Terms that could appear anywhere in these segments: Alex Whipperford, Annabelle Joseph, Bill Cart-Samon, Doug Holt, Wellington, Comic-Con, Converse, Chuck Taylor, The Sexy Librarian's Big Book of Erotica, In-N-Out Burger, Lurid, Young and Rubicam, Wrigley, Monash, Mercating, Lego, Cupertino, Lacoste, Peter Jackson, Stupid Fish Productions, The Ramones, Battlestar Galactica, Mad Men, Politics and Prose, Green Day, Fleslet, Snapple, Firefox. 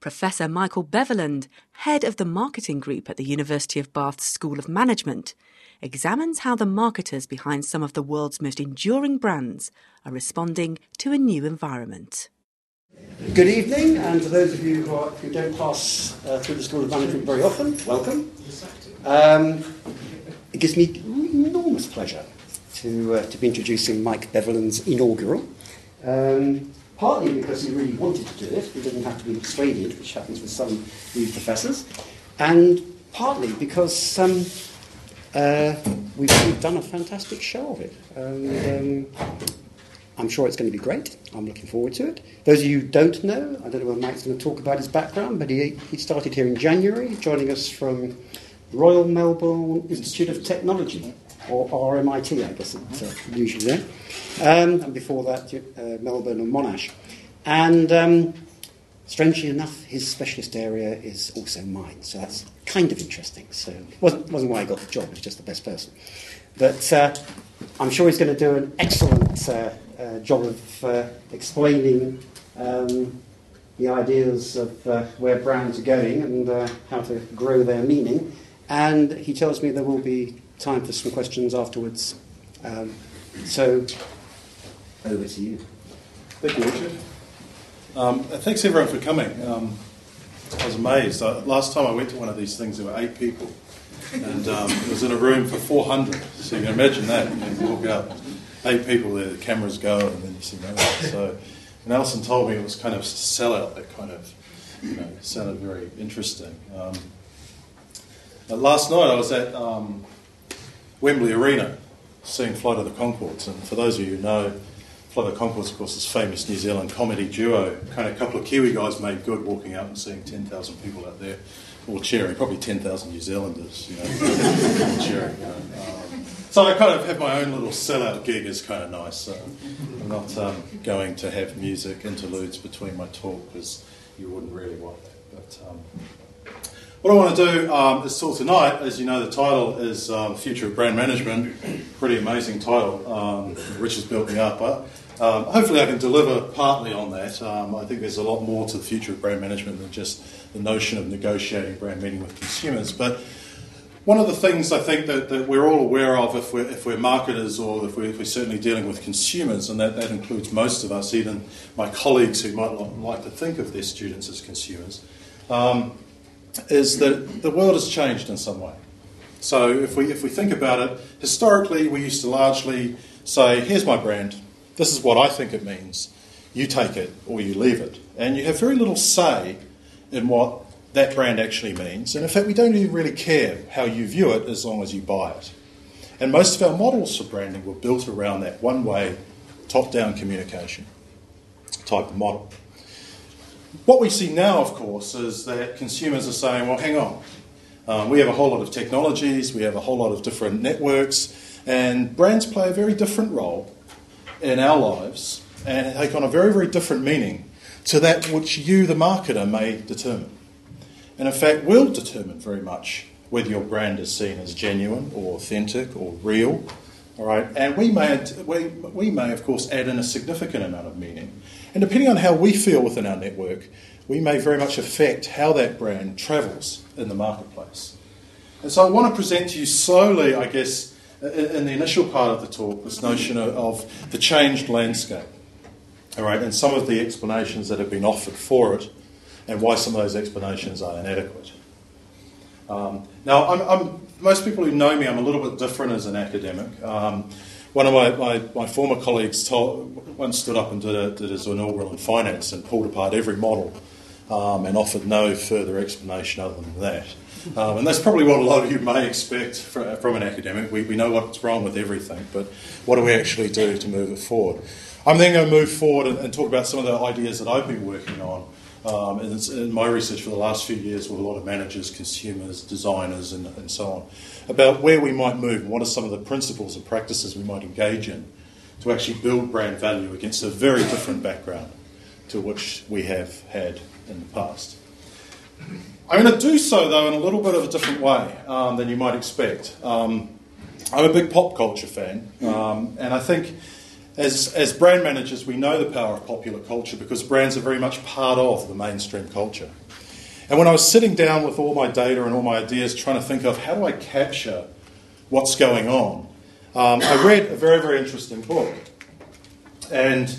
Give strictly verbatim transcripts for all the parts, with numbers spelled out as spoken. Professor Michael Beverland, head of the marketing group at the University of Bath's School of Management, examines how the marketers behind some of the world's most enduring brands are responding to a new environment. Good evening, and to those of you who, are, who don't pass uh, through the School of Management very often, welcome. Um, it gives me enormous pleasure to, uh, to be introducing Mike Beverland's inaugural. Um, Partly because he really wanted to do it, he didn't have to be persuaded, which happens with some new professors, and partly because um, uh, we've, we've done a fantastic show of it. And, um, I'm sure it's going to be great. I'm looking forward to it. Those of you who don't know, I don't know whether Mike's going to talk about his background, but he, he started here in January, joining us from Royal Melbourne Institute of Technology. Or R M I T, I guess it's uh, usually there. Um, and before that, uh, Melbourne and Monash. And um, strangely enough, his specialist area is also mine, so that's kind of interesting. So it wasn't, wasn't why I got the job, it was just the best person. But uh, I'm sure he's going to do an excellent uh, uh, job of uh, explaining um, the ideas of uh, where brands are going and uh, how to grow their meaning. And he tells me there will be time for some questions afterwards. Um, so, over to you. Thank you, Richard. Um, thanks, everyone, for coming. Um, I was amazed. I, last time I went to one of these things, there were eight people. And um, it was in a room for four hundred. So you can imagine that. You walk up, eight people there, the cameras go, and then you see no one. So, and Alison told me it was kind of a sellout that kind of, you know, sounded very interesting. Um, last night I was at... Um, Wembley Arena, seeing Flight of the Conchords, and for those of you who know, Flight of the Conchords, of course, is famous New Zealand comedy duo. Kind of a couple of Kiwi guys made good walking out and seeing ten thousand people out there, all cheering, probably ten thousand New Zealanders, you know, cheering. You know. Um, so I kind of have my own little sellout gig, is kind of nice. So I'm not um, going to have music interludes between my talk, because you wouldn't really want that. But, um, what I want to do um, this talk tonight, as you know, the title is um, Future of Brand Management. Pretty amazing title. Um, Richard's built me up. But, um, hopefully I can deliver partly on that. Um, I think there's a lot more to the future of brand management than just the notion of negotiating brand meaning with consumers. But one of the things I think that, that we're all aware of if we're, if we're marketers or if we're, if we're certainly dealing with consumers, and that, that includes most of us, even my colleagues who might not like to think of their students as consumers, um, is that the world has changed in some way. So if we if we think about it, historically we used to largely say, here's my brand, this is what I think it means, you take it or you leave it. And you have very little say in what that brand actually means. And in fact, we don't even really care how you view it as long as you buy it. And most of our models for branding were built around that one-way, top-down communication type of model. What we see now, of course, is that consumers are saying, well, hang on. Um, we have a whole lot of technologies, we have a whole lot of different networks, and brands play a very different role in our lives and take on a very, very different meaning to that which you, the marketer, may determine. And in fact, will determine very much whether your brand is seen as genuine or authentic or real. All right, and we may, we, we may, of course, add in a significant amount of meaning. And depending on how we feel within our network, we may very much affect how that brand travels in the marketplace. And so I want to present to you slowly, I guess, in the initial part of the talk, this notion of the changed landscape, all right, and some of the explanations that have been offered for it and why some of those explanations are inadequate. Um, now, I'm, I'm, most people who know me, I'm a little bit different as an academic. Um, one of my, my, my former colleagues told, once stood up and did, a, did his inaugural in finance and pulled apart every model um, and offered no further explanation other than that. Um, and that's probably what a lot of you may expect from, from an academic. We, we know what's wrong with everything, but what do we actually do to move it forward? I'm then going to move forward and, and talk about some of the ideas that I've been working on. Um, and it's in my research for the last few years with a lot of managers, consumers, designers, and, and so on, about where we might move and what are some of the principles and practices we might engage in to actually build brand value against a very different background to which we have had in the past. I'm going to do so, though, in a little bit of a different way um, than you might expect. Um, I'm a big pop culture fan, um, and I think as, as brand managers, we know the power of popular culture because brands are very much part of the mainstream culture. And when I was sitting down with all my data and all my ideas, trying to think of how do I capture what's going on, um, I read a very, very interesting book. And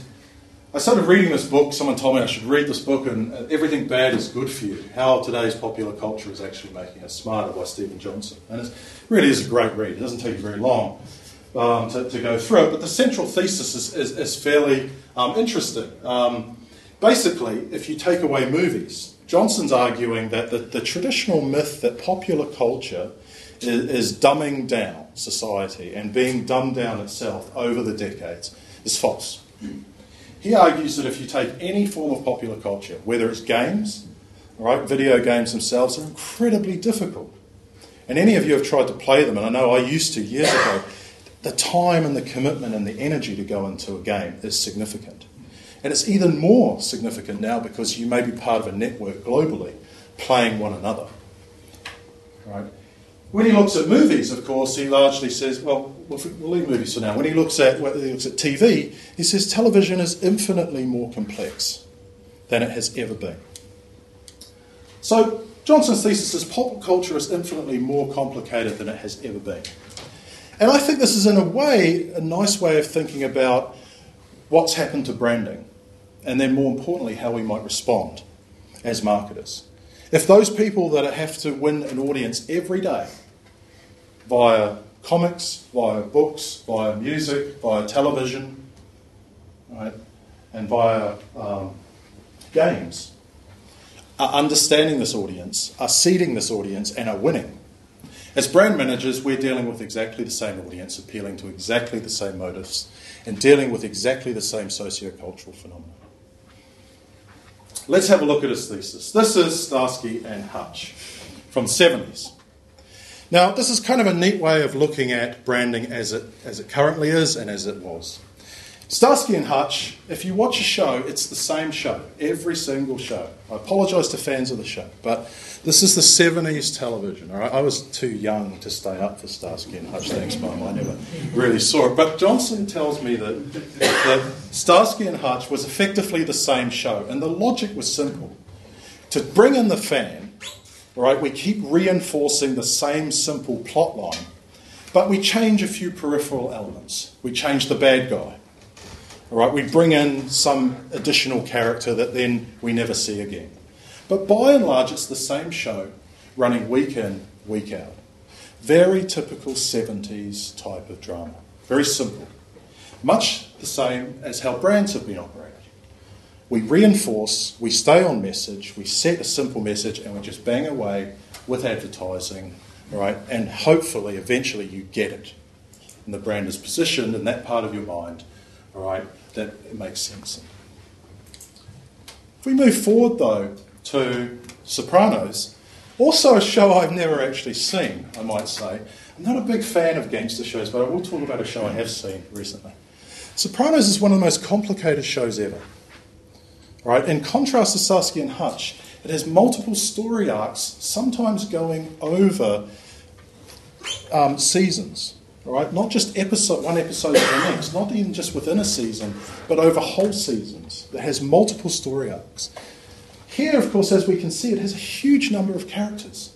I started reading this book. Someone told me I should read this book, and Everything Bad is Good for You, How Today's Popular Culture is Actually Making Us Smarter by Stephen Johnson. And it really is a great read. It doesn't take you very long um, to, to go through it. But the central thesis is, is, is fairly um, interesting. Um, basically, if you take away movies, Johnson's arguing that the, the traditional myth that popular culture is, is dumbing down society and being dumbed down itself over the decades is false. He argues that if you take any form of popular culture, whether it's games, right, video games themselves are incredibly difficult. And any of you have tried to play them, and I know I used to years ago, the time and the commitment and the energy to go into a game is significant. And it's even more significant now because you may be part of a network globally playing one another. Right. When he looks at movies, of course, he largely says, well, we'll leave movies for now. When he looks at when he looks at T V, he says television is infinitely more complex than it has ever been. So Johnson's thesis is pop culture is infinitely more complicated than it has ever been. And I think this is, in a way, a nice way of thinking about what's happened to branding, and then more importantly, how we might respond as marketers. If those people that have to win an audience every day via comics, via books, via music, via television, right, and via um, games, are understanding this audience, are seeding this audience, and are winning. As brand managers, we're dealing with exactly the same audience, appealing to exactly the same motives, and dealing with exactly the same sociocultural phenomena. Let's have a look at his thesis. This is Starsky and Hutch from the seventies. Now, this is kind of a neat way of looking at branding as it, as it currently is and as it was. Starsky and Hutch, if you watch a show, it's the same show, every single show. I apologise to fans of the show, but this is the seventies television. All right? I was too young to stay up for Starsky and Hutch, thanks, Mum. I never really saw it. But Johnson tells me that, that Starsky and Hutch was effectively the same show, and the logic was simple. To bring in the fan, right, we keep reinforcing the same simple plot line, but we change a few peripheral elements. We change the bad guy. All right, we bring in some additional character that then we never see again. But by and large, it's the same show running week in, week out. Very typical seventies type of drama. Very simple. Much the same as how brands have been operated. We reinforce, we stay on message, we set a simple message, and we just bang away with advertising, right? And hopefully, eventually, you get it. And the brand is positioned in that part of your mind, all right, that it makes sense. If we move forward, though, to Sopranos, also a show I've never actually seen, I might say. I'm not a big fan of gangster shows, but I will talk about a show I have seen recently. Sopranos is one of the most complicated shows ever. All right, in contrast to Starsky and Hutch, it has multiple story arcs, sometimes going over um, seasons. Right? Not just episode, one episode to the next, not even just within a season, but over whole seasons. It has multiple story arcs. Here, of course, as we can see, it has a huge number of characters.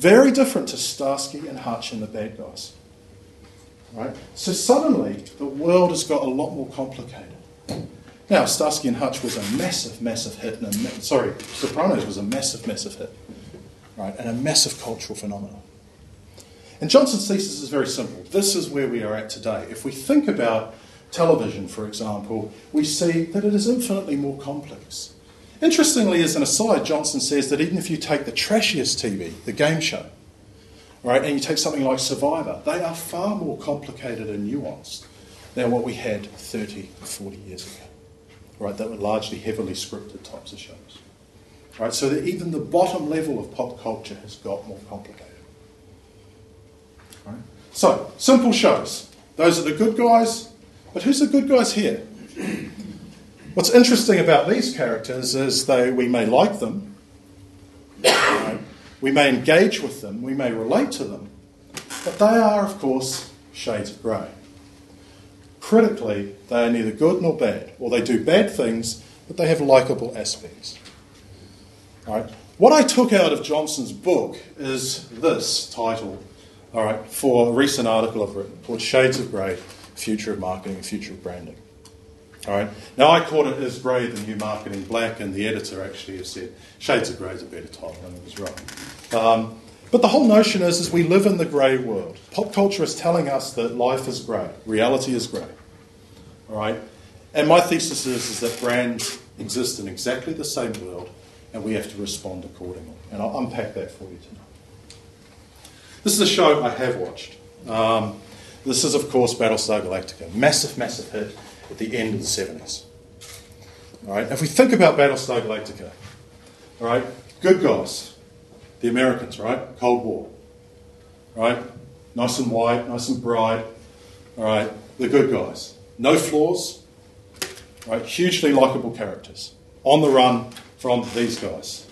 Very different to Starsky and Hutch and the bad guys. Right? So suddenly, the world has got a lot more complicated. Now, Starsky and Hutch was a massive, massive hit. And a ma- sorry, Sopranos was a massive, massive hit. Right? And a massive cultural phenomenon. And Johnson's thesis is very simple. This is where we are at today. If we think about television, for example, we see that it is infinitely more complex. Interestingly, as an aside, Johnson says that even if you take the trashiest T V, the game show, right, and you take something like Survivor, they are far more complicated and nuanced than what we had thirty, forty years ago. Right, that were largely heavily scripted types of shows. Right, so that even the bottom level of pop culture has got more complicated. Right. So, simple shows. Those are the good guys. But who's the good guys here? What's interesting about these characters is though we may like them, right, we may engage with them, we may relate to them, but they are, of course, shades of grey. Critically, they are neither good nor bad, or they do bad things, but they have likeable aspects. All right. What I took out of Johnson's book is this title, all right, for a recent article I've written called Shades of Grey, Future of Marketing and Future of Branding. All right. Now, I called it Is Grey the New Marketing Black, and the editor actually has said Shades of Grey is a better title, and it was wrong. Um, but the whole notion is, is we live in the grey world. Pop culture is telling us that life is grey, reality is grey. All right. And my thesis is, is that brands exist in exactly the same world, and we have to respond accordingly. And I'll unpack that for you tonight. This is a show I have watched. Um, this is, of course, Battlestar Galactica. Massive, massive hit at the end of the seventies. All right, if we think about Battlestar Galactica, all right, good guys, the Americans, right? Cold War, right? Nice and white, nice and bright, all right? The good guys. No flaws, right? Hugely likable characters. On the run from these guys,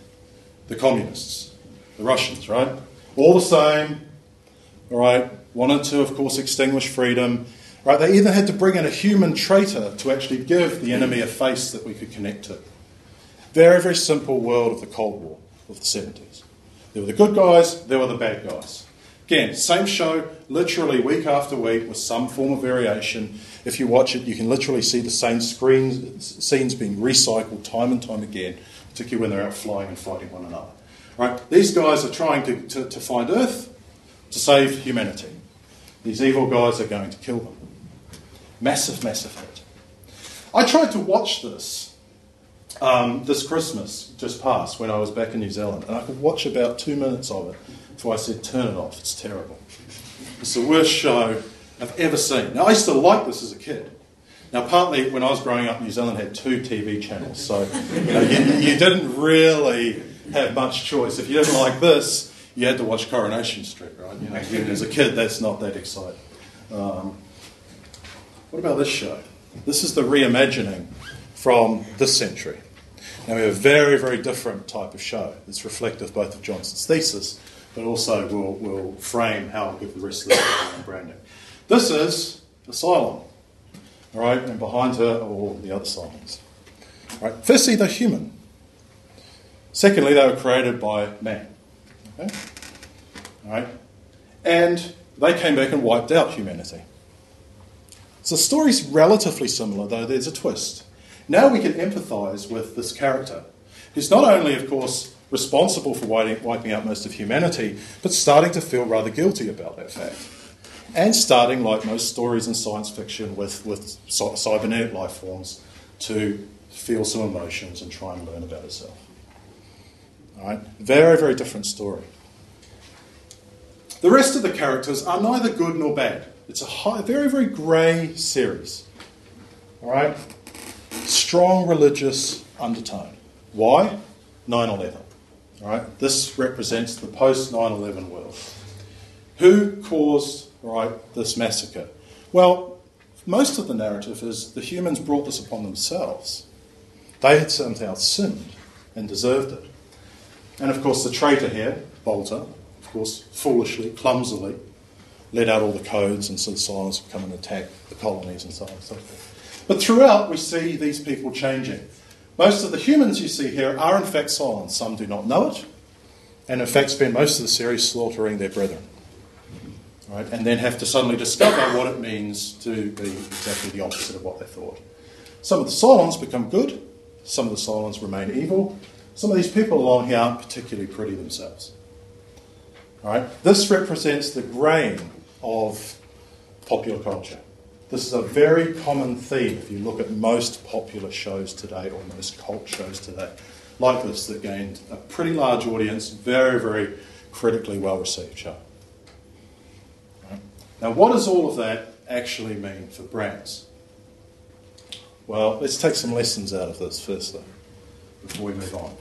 the communists, the Russians, right? All the same, all right? Wanted to, of course, extinguish freedom, right? They either had to bring in a human traitor to actually give the enemy a face that we could connect to. Very, very simple world of the Cold War of the seventies. There were the good guys, there were the bad guys. Again, same show, literally week after week with some form of variation. If you watch it, you can literally see the same screen, scenes being recycled time and time again, particularly when they're out flying and fighting one another. Right? These guys are trying to, to, to find Earth to save humanity. These evil guys are going to kill them. Massive, massive hit. I tried to watch this um, this Christmas just past when I was back in New Zealand, and I could watch about two minutes of it before I said, turn it off, it's terrible. It's the worst show I've ever seen. Now, I used to like this as a kid. Now, partly when I was growing up, New Zealand had two T V channels, so you know, you, you didn't really have much choice. If you didn't like this, you had to watch Coronation Street, right? You know, even as a kid, that's not that exciting. Um, what about this show? This is the reimagining from this century. Now, we have a very, very different type of show that's reflective both of Johnson's thesis, but also will will frame how we give the rest of the world on branding. This is Asylum, all right, and behind her are all the other Asylums. All right, firstly, they're human. Secondly, they were created by man. Okay, all right, and they came back and wiped out humanity. So the story's relatively similar, though there's a twist. Now we can empathise with this character, who's not only, of course, responsible for wiping out most of humanity, but starting to feel rather guilty about that fact. And starting, like most stories in science fiction, with, with cybernetic life forms, to feel some emotions and try and learn about itself. All right? Very, very different story. The rest of the characters are neither good nor bad. It's a high, very, very grey series. All right? Strong religious undertone. Why? nine eleven. All right, this represents the post nine eleven world. Who caused, right, this massacre? Well, most of the narrative is the humans brought this upon themselves. They had somehow sinned and deserved it. And of course, the traitor here, Bolter, of course, foolishly, clumsily, let out all the codes, and so the Silence would come and attack the colonies and so on and so forth. But throughout, we see these people changing. Most of the humans you see here are in fact silent. Some do not know it, and in fact spend most of the series slaughtering their brethren, right? And then have to suddenly discover what it means to be exactly the opposite of what they thought. Some of the Silents become good, some of the Silents remain evil, some of these people along here aren't particularly pretty themselves. All right? This represents the grain of popular culture. This is a very common theme if you look at most popular shows today or most cult shows today, like this, that gained a pretty large audience, very, very critically well-received show. Right. Now, what does all of that actually mean for brands? Well, let's take some lessons out of this, firstly, before we move on.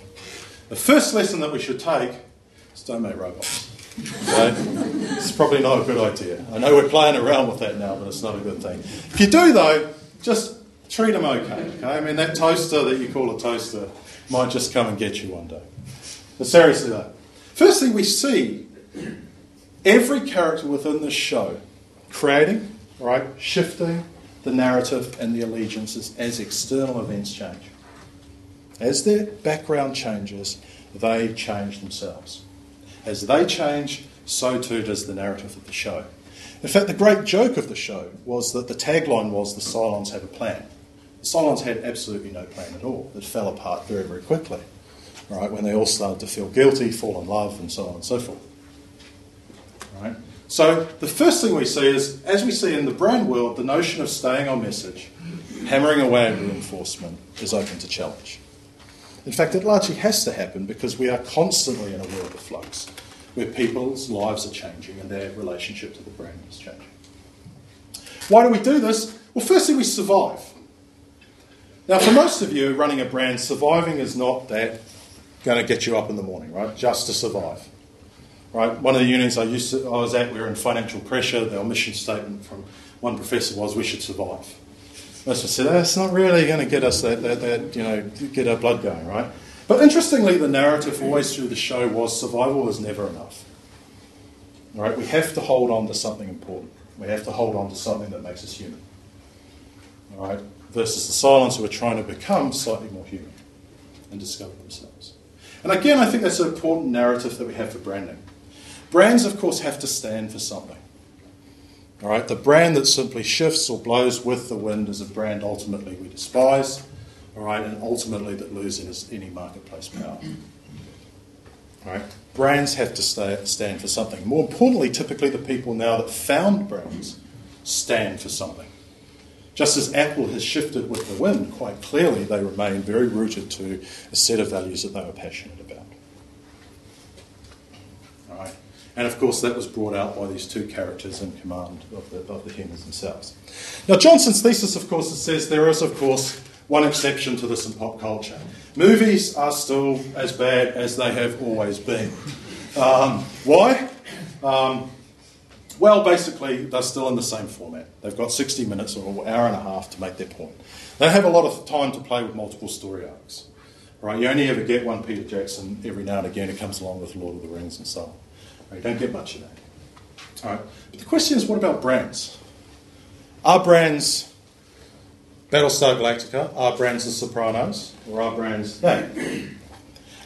The first lesson that we should take is don't make robots. Okay. It's probably not a good idea. I know we're playing around with that now, but it's not a good thing. If you do, though, just treat them okay. okay? I mean, that toaster that you call a toaster might just come and get you one day. But seriously, though. Firstly, we see every character within this show creating, right, shifting, the narrative and the allegiances as external events change. As their background changes, they change themselves. As they change, so too does the narrative of the show. In fact, the great joke of the show was that the tagline was "The Cylons have a plan." The Cylons had absolutely no plan at all. It fell apart very, very quickly, right, when they all started to feel guilty, fall in love, and so on and so forth. Right? So the first thing we see is, as we see in the brand world, the notion of staying on message, hammering away at reinforcement, is open to challenge. In fact, it largely has to happen because we are constantly in a world of flux, where people's lives are changing and their relationship to the brand is changing. Why do we do this? Well, firstly, we survive. Now, for most of you running a brand, surviving is not that going to get you up in the morning, right? Just to survive. Right? One of the unions I used to, I was at, we were in financial pressure. Our mission statement from one professor was, "We should survive." Most of us said, that's not really going to get us that, that, that, you know, get our blood going, right? But interestingly, the narrative always through the show was survival is never enough. Right? We have to hold on to something important. We have to hold on to something that makes us human. All right? Versus the Cylons who are trying to become slightly more human and discover themselves. And again, I think that's an important narrative that we have for branding. Brands, of course, have to stand for something. All right, the brand that simply shifts or blows with the wind is a brand ultimately we despise, all right, and ultimately that loses any marketplace power. All right, brands have to stay, stand for something. More importantly, typically the people now that found brands stand for something. Just as Apple has shifted with the wind, quite clearly they remain very rooted to a set of values that they were passionate about. All right. And, of course, that was brought out by these two characters in command of the, of the humans themselves. Now, Johnson's thesis, of course, it says there is, of course, one exception to this in pop culture. Movies are still as bad as they have always been. Um, why? Um, well, basically, they're still in the same format. They've got sixty minutes or an hour and a half to make their point. They have a lot of time to play with multiple story arcs. Right? You only ever get one Peter Jackson every now and again. It comes along with Lord of the Rings and so on. You don't get much of that. All right. But the question is, what about brands? Are brands Battlestar Galactica? Are brands The Sopranos? Or are brands Nike?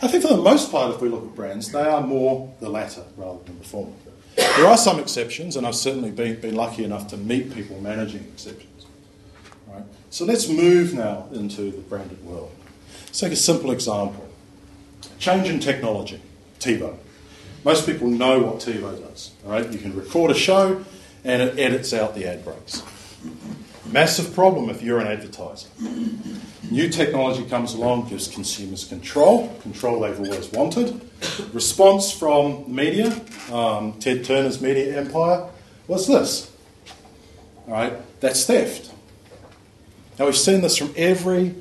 I think for the most part, if we look at brands, they are more the latter rather than the former. There are some exceptions, and I've certainly been, been lucky enough to meet people managing exceptions. All right. So let's move now into the branded world. Let's take a simple example. Change in technology, TiVo. Most people know what TiVo does. All right? You can record a show and it edits out the ad breaks. Massive problem if you're an advertiser. New technology comes along, gives consumers control, control they've always wanted. Response from media, um, Ted Turner's media empire, was this. All right? That's theft. Now, we've seen this from every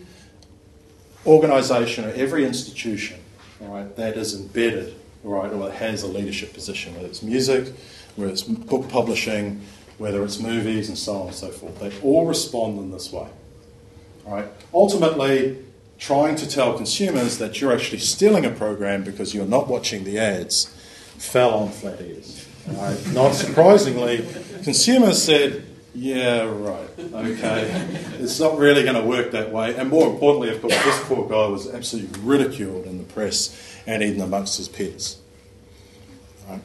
organisation or every institution, all right, that is embedded, right, or it has a leadership position, whether it's music, whether it's book publishing, whether it's movies, and so on and so forth. They all respond in this way. All right? Ultimately, trying to tell consumers that you're actually stealing a program because you're not watching the ads fell on flat ears. All right? Not surprisingly, consumers said, yeah, right, okay, it's not really going to work that way. And more importantly, of course, this poor guy was absolutely ridiculed in the press and even amongst his peers. Right?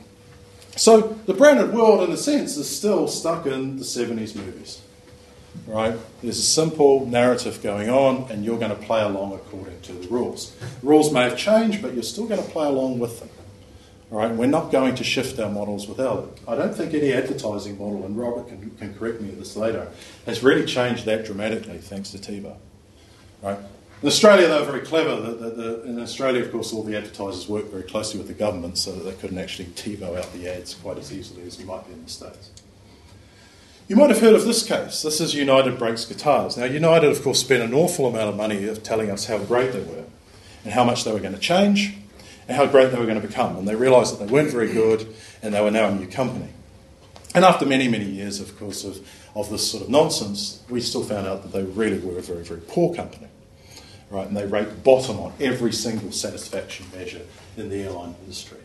So the branded world, in a sense, is still stuck in the seventies movies. Right? There's a simple narrative going on, and you're going to play along according to the rules. The rules may have changed, but you're still going to play along with them. All right, we're not going to shift our models without it. I don't think any advertising model, and Robert can, can correct me on this later, has really changed that dramatically thanks to TiVo. Right? In Australia, they were very clever. The, the, the, in Australia, of course, all the advertisers worked very closely with the government so that they couldn't actually TiVo out the ads quite as easily as you might be in the States. You might have heard of this case. This is United Breaks Guitars. Now, United, of course, spent an awful amount of money telling us how great they were and how much they were going to change, and how great they were going to become. And they realised that they weren't very good, and they were now a new company. And after many, many years, of course, of, of this sort of nonsense, we still found out that they really were a very, very poor company. Right? And they ranked bottom on every single satisfaction measure in the airline industry.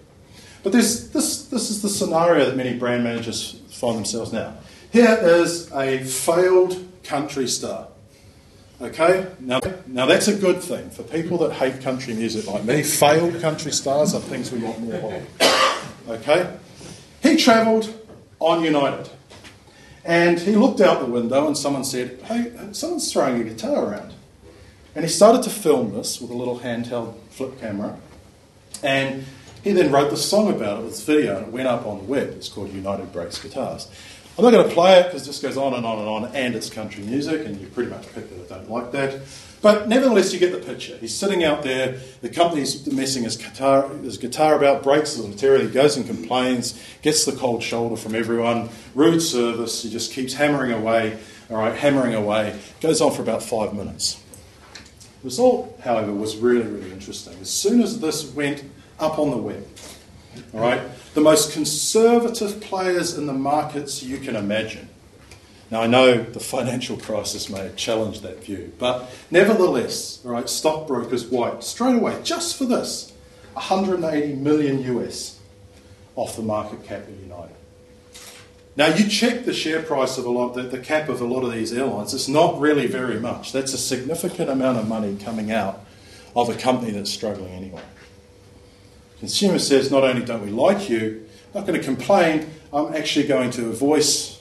But this, this, this is the scenario that many brand managers find themselves now. Here is a failed country star. Okay, now, now that's a good thing. For people that hate country music like me, failed country stars are things we want more of. Okay, he travelled on United, and he looked out the window and someone said, hey, someone's throwing a guitar around. And he started to film this with a little handheld flip camera, and he then wrote this song about it, this video, and it went up on the web. It's called United Breaks Guitars. I'm not going to play it because this goes on and on and on, and it's country music, and you pretty much pick that I don't like that. But nevertheless, you get the picture. He's sitting out there, the company's messing his guitar, his guitar about, breaks his material, he goes and complains, gets the cold shoulder from everyone, rude service, he just keeps hammering away, all right, hammering away, goes on for about five minutes. The result, however, was really, really interesting. As soon as this went up on the web, all right, the most conservative players in the markets you can imagine. Now, I know the financial crisis may have challenged that view, but nevertheless, all right, stockbrokers wiped straight away, just for this, one hundred eighty million U S off the market cap of United. Now, you check the share price of a lot, the, the cap of a lot of these airlines, it's not really very much. That's a significant amount of money coming out of a company that's struggling anyway. Consumer says, not only don't we like you, I'm not going to complain, I'm actually going to voice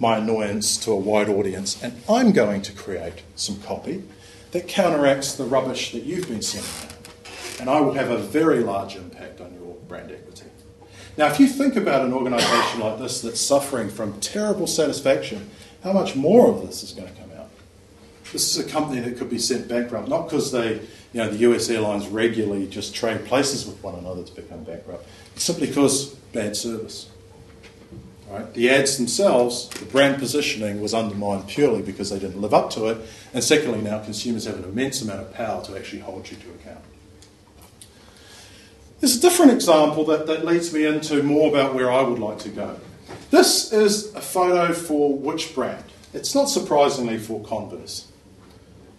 my annoyance to a wide audience, and I'm going to create some copy that counteracts the rubbish that you've been sending out, and I will have a very large impact on your brand equity. Now, if you think about an organisation like this that's suffering from terrible satisfaction, how much more of this is going to come out? This is a company that could be sent bankrupt, not because they... You know, the U S airlines regularly just trade places with one another to become bankrupt. It's simply because bad service. All right? The ads themselves, the brand positioning was undermined purely because they didn't live up to it. And secondly, now consumers have an immense amount of power to actually hold you to account. There's a different example that, that leads me into more about where I would like to go. This is a photo for which brand? It's not surprisingly for Converse.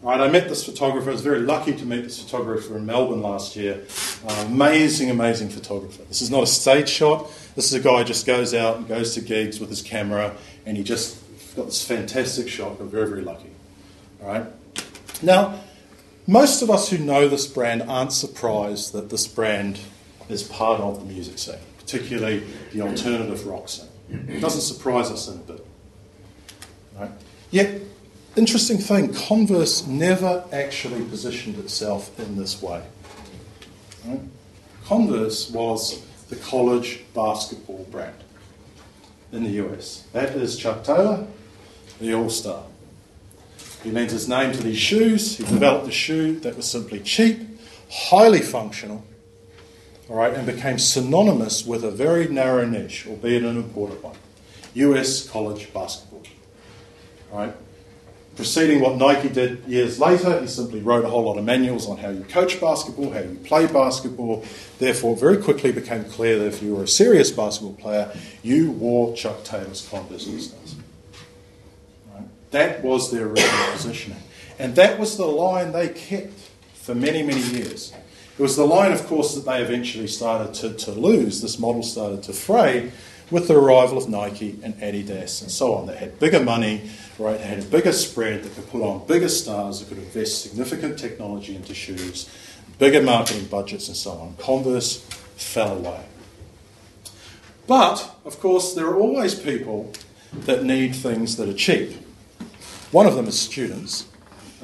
Right, I met this photographer. I was very lucky to meet this photographer in Melbourne last year. Uh, amazing, amazing photographer. This is not a stage shot. This is a guy who just goes out and goes to gigs with his camera, and he just got this fantastic shot. I'm very, very lucky. All right. Now, most of us who know this brand aren't surprised that this brand is part of the music scene, particularly the alternative rock scene. It doesn't surprise us in a bit. All right. Yet, interesting thing, Converse never actually positioned itself in this way. Right? Converse was the college basketball brand in the U S. That is Chuck Taylor, the all-star. He lent his name to these shoes. He developed a shoe that was simply cheap, highly functional, all right, and became synonymous with a very narrow niche, albeit an important one, U S college basketball. All right? Preceding what Nike did years later, he simply wrote a whole lot of manuals on how you coach basketball, how you play basketball. Therefore, it very quickly became clear that if you were a serious basketball player, you wore Chuck Taylor's Converse All-Stars. Right? That was their original positioning. And that was the line they kept for many, many years. It was the line, of course, that they eventually started to, to lose. This model started to fray with the arrival of Nike and Adidas and so on. They had bigger money, right? They had a bigger spread that could put on bigger stars, that could invest significant technology into shoes, bigger marketing budgets and so on. Converse fell away. But, of course, there are always people that need things that are cheap. One of them is students,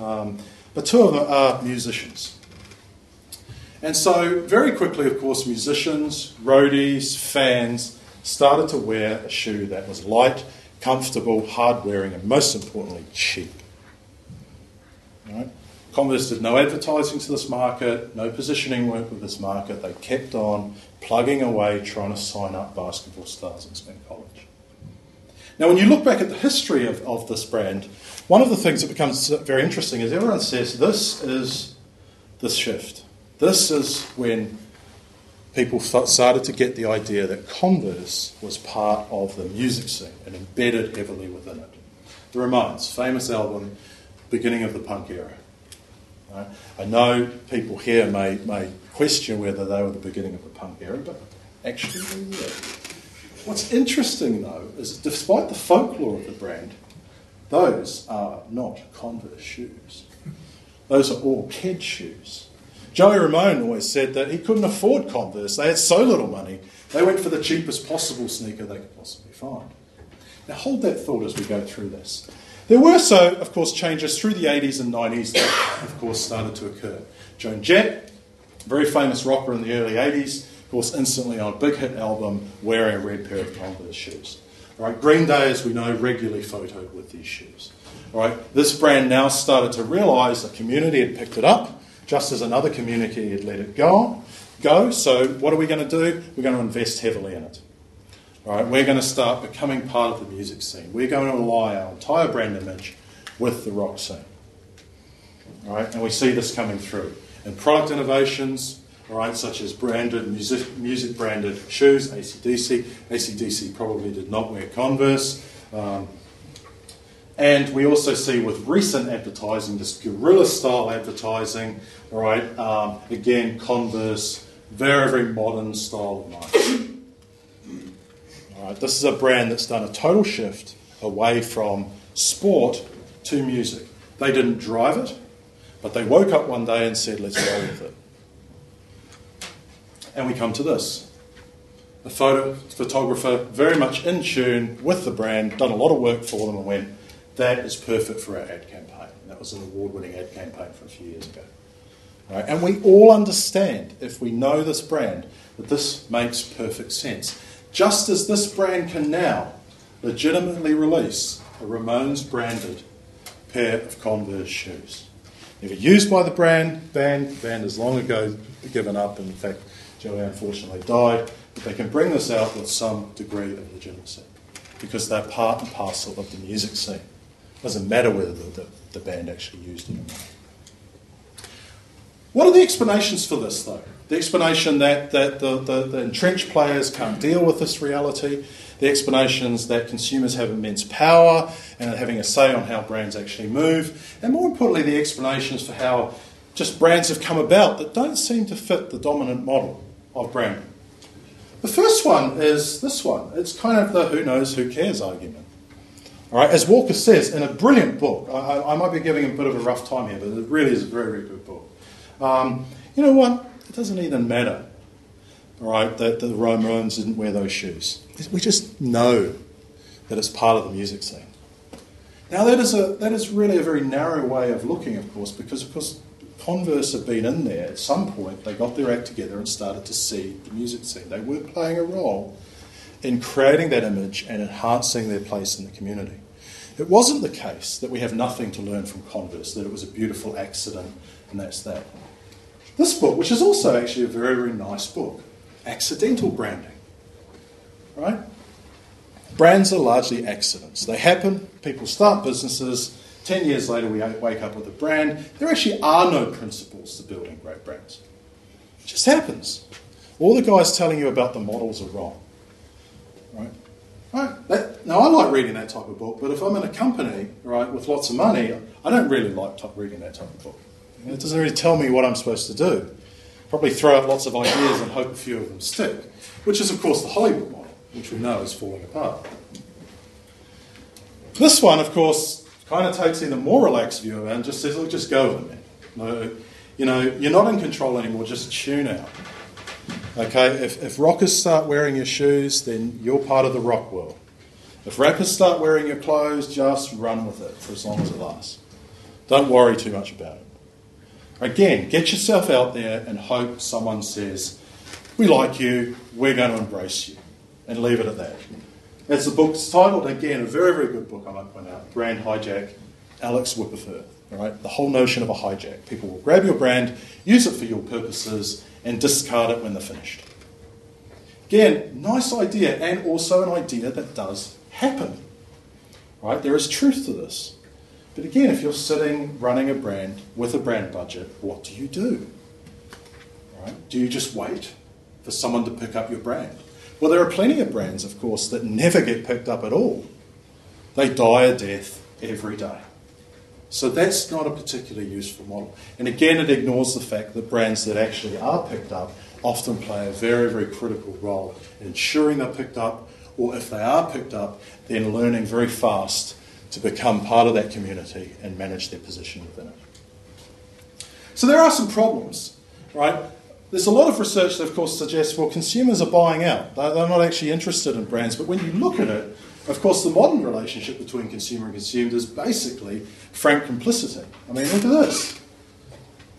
um, but two of them are musicians. And so, very quickly, of course, musicians, roadies, fans, started to wear a shoe that was light, comfortable, hard-wearing, and most importantly, cheap. Right? Converse did no advertising to this market, no positioning work with this market. They kept on plugging away, trying to sign up basketball stars and spend college. Now, when you look back at the history of, of this brand, one of the things that becomes very interesting is everyone says this is the shift. This is when people started to get the idea that Converse was part of the music scene and embedded heavily within it. The Ramones, famous album, beginning of the punk era. Right? I know people here may, may question whether they were the beginning of the punk era, but actually they were. What's interesting, though, is despite the folklore of the brand, Those are not Converse shoes. Those are all K E D shoes. Joey Ramone always said that he couldn't afford Converse. They had so little money, they went for the cheapest possible sneaker they could possibly find. Now hold that thought as we go through this. There were, so, of course, changes through the eighties and nineties that, of course, started to occur. Joan Jett, very famous rocker in the early eighties, of course, instantly on a big hit album, wearing a red pair of Converse shoes. All right, Green Day, as we know, regularly photoed with these shoes. All right, this brand now started to realise the community had picked it up, just as another community had let it go. Go. So what are we going to do? We're going to invest heavily in it. All right, we're going to start becoming part of the music scene. We're going to ally our entire brand image with the rock scene. All right, and we see this coming through in product innovations. All right, such as branded, music, music branded shoes, A C D C. A C D C probably did not wear Converse. Um, and we also see with recent advertising, this guerrilla style advertising, all right, um, again, Converse, very, very modern style of marketing. All right, this is a brand that's done a total shift away from sport to music. They didn't drive it, but they woke up one day and said, let's go with it. And we come to this. The photo photographer, very much in tune with the brand, done a lot of work for them and went, that is perfect for our ad campaign. And that was an award-winning ad campaign from a few years ago. Right? And we all understand, if we know this brand, that this makes perfect sense. Just as this brand can now legitimately release a Ramones-branded pair of Converse shoes. Never used by the brand, banned, banned is long ago given up, and in fact, Joey unfortunately died, but they can bring this out with some degree of legitimacy because they're part and parcel of the music scene. It doesn't matter whether the, the, the band actually used it or not. What are the explanations for this, though? The explanation that, that the, the, the entrenched players can't deal with this reality, the explanations that consumers have immense power and are having a say on how brands actually move, and more importantly, the explanations for how just brands have come about that don't seem to fit the dominant model of branding. The first one is this one. It's kind of the who knows, who cares argument. All right, as Walker says in a brilliant book, I, I might be giving him a bit of a rough time here, but it really is a very, very good book. Um, you know what? It doesn't even matter, all right, that the Ramones didn't wear those shoes. We just know that it's part of the music scene. Now, that is a that is really a very narrow way of looking, of course, because, of course, Converse have been in there at some point. They got their act together and started to see the music scene. They were playing a role in creating that image and enhancing their place in the community. It wasn't the case that we have nothing to learn from Converse, that it was a beautiful accident, and that's that. This book, which is also actually a very, very nice book, Accidental Branding, right? Brands are largely accidents. They happen, people start businesses. Ten years later, we wake up with a brand. There actually are no principles to building great brands. It just happens. All the guys telling you about the models are wrong. Right? Right? That, now, I like reading that type of book, but if I'm in a company, right, with lots of money, I don't really like top reading that type of book. It doesn't really tell me what I'm supposed to do. Probably throw out lots of ideas and hope a few of them stick, which is, of course, the Hollywood model, which we know is falling apart. This one, of course, kind of takes in a more relaxed view of it and just says, look, just go with it, man. You know, you're not in control anymore, just tune out. Okay, if, if rockers start wearing your shoes, then you're part of the rock world. If rappers start wearing your clothes, just run with it for as long as it lasts. Don't worry too much about it. Again, get yourself out there and hope someone says, we like you, we're going to embrace you, and leave it at that. That's the book's titled, again, a very, very good book, I might point out, Brand Hijack, Alex Whipperford. All right? The whole notion of a hijack. People will grab your brand, use it for your purposes, and discard it when they're finished. Again, nice idea, and also an idea that does happen. All right? There is truth to this. But again, if you're sitting, running a brand with a brand budget, what do you do? All right? Do you just wait for someone to pick up your brand? Well, there are plenty of brands, of course, that never get picked up at all. They die a death every day. So that's not a particularly useful model. And again, it ignores the fact that brands that actually are picked up often play a very, very critical role in ensuring they're picked up, or if they are picked up, then learning very fast to become part of that community and manage their position within it. So there are some problems, right? There's a lot of research that, of course, suggests, well, consumers are buying out. They're not actually interested in brands. But when you look at it, of course, the modern relationship between consumer and consumed is basically frank complicity. I mean, look at this.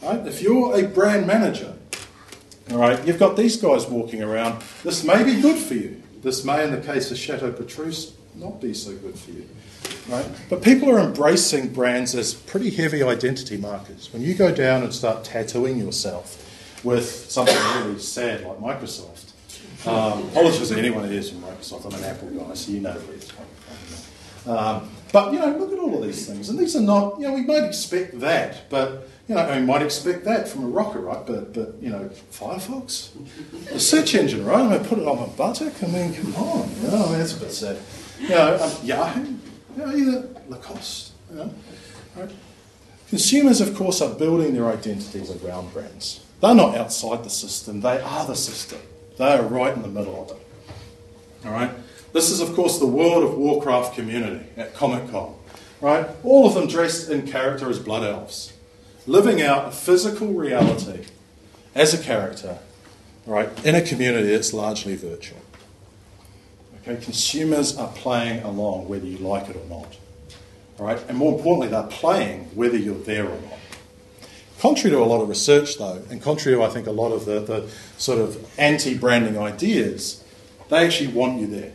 Right? If you're a brand manager, all right, you've got these guys walking around. This may be good for you. This may, in the case of Chateau Petrus, not be so good for you. Right? But people are embracing brands as pretty heavy identity markers. When you go down and start tattooing yourself with something really sad like Microsoft. Um, apologies to anyone who is from Microsoft. I'm an Apple guy, so you know where it's coming from. Um, but, you know, look at all of these things. And these are not, you know, we might expect that, but, you know, we might expect that from a rocker, right? But, but you know, Firefox? A search engine, right? I'm going to put it on my buttock? I mean, come on. You know, I mean, that's a bit sad. You know, um, Yahoo? You know, either Lacoste, you know? Right? Consumers, of course, are building their identities around brands. They're not outside the system, they are the system. They are right in the middle of it. All right? This is, of course, the World of Warcraft community at Comic-Con. Right? All of them dressed in character as blood elves, living out a physical reality as a character, right, in a community that's largely virtual. Okay? Consumers are playing along whether you like it or not. All right? And more importantly, they're playing whether you're there or not. Contrary to a lot of research, though, and contrary to, I think, a lot of the, the sort of anti-branding ideas, they actually want you there.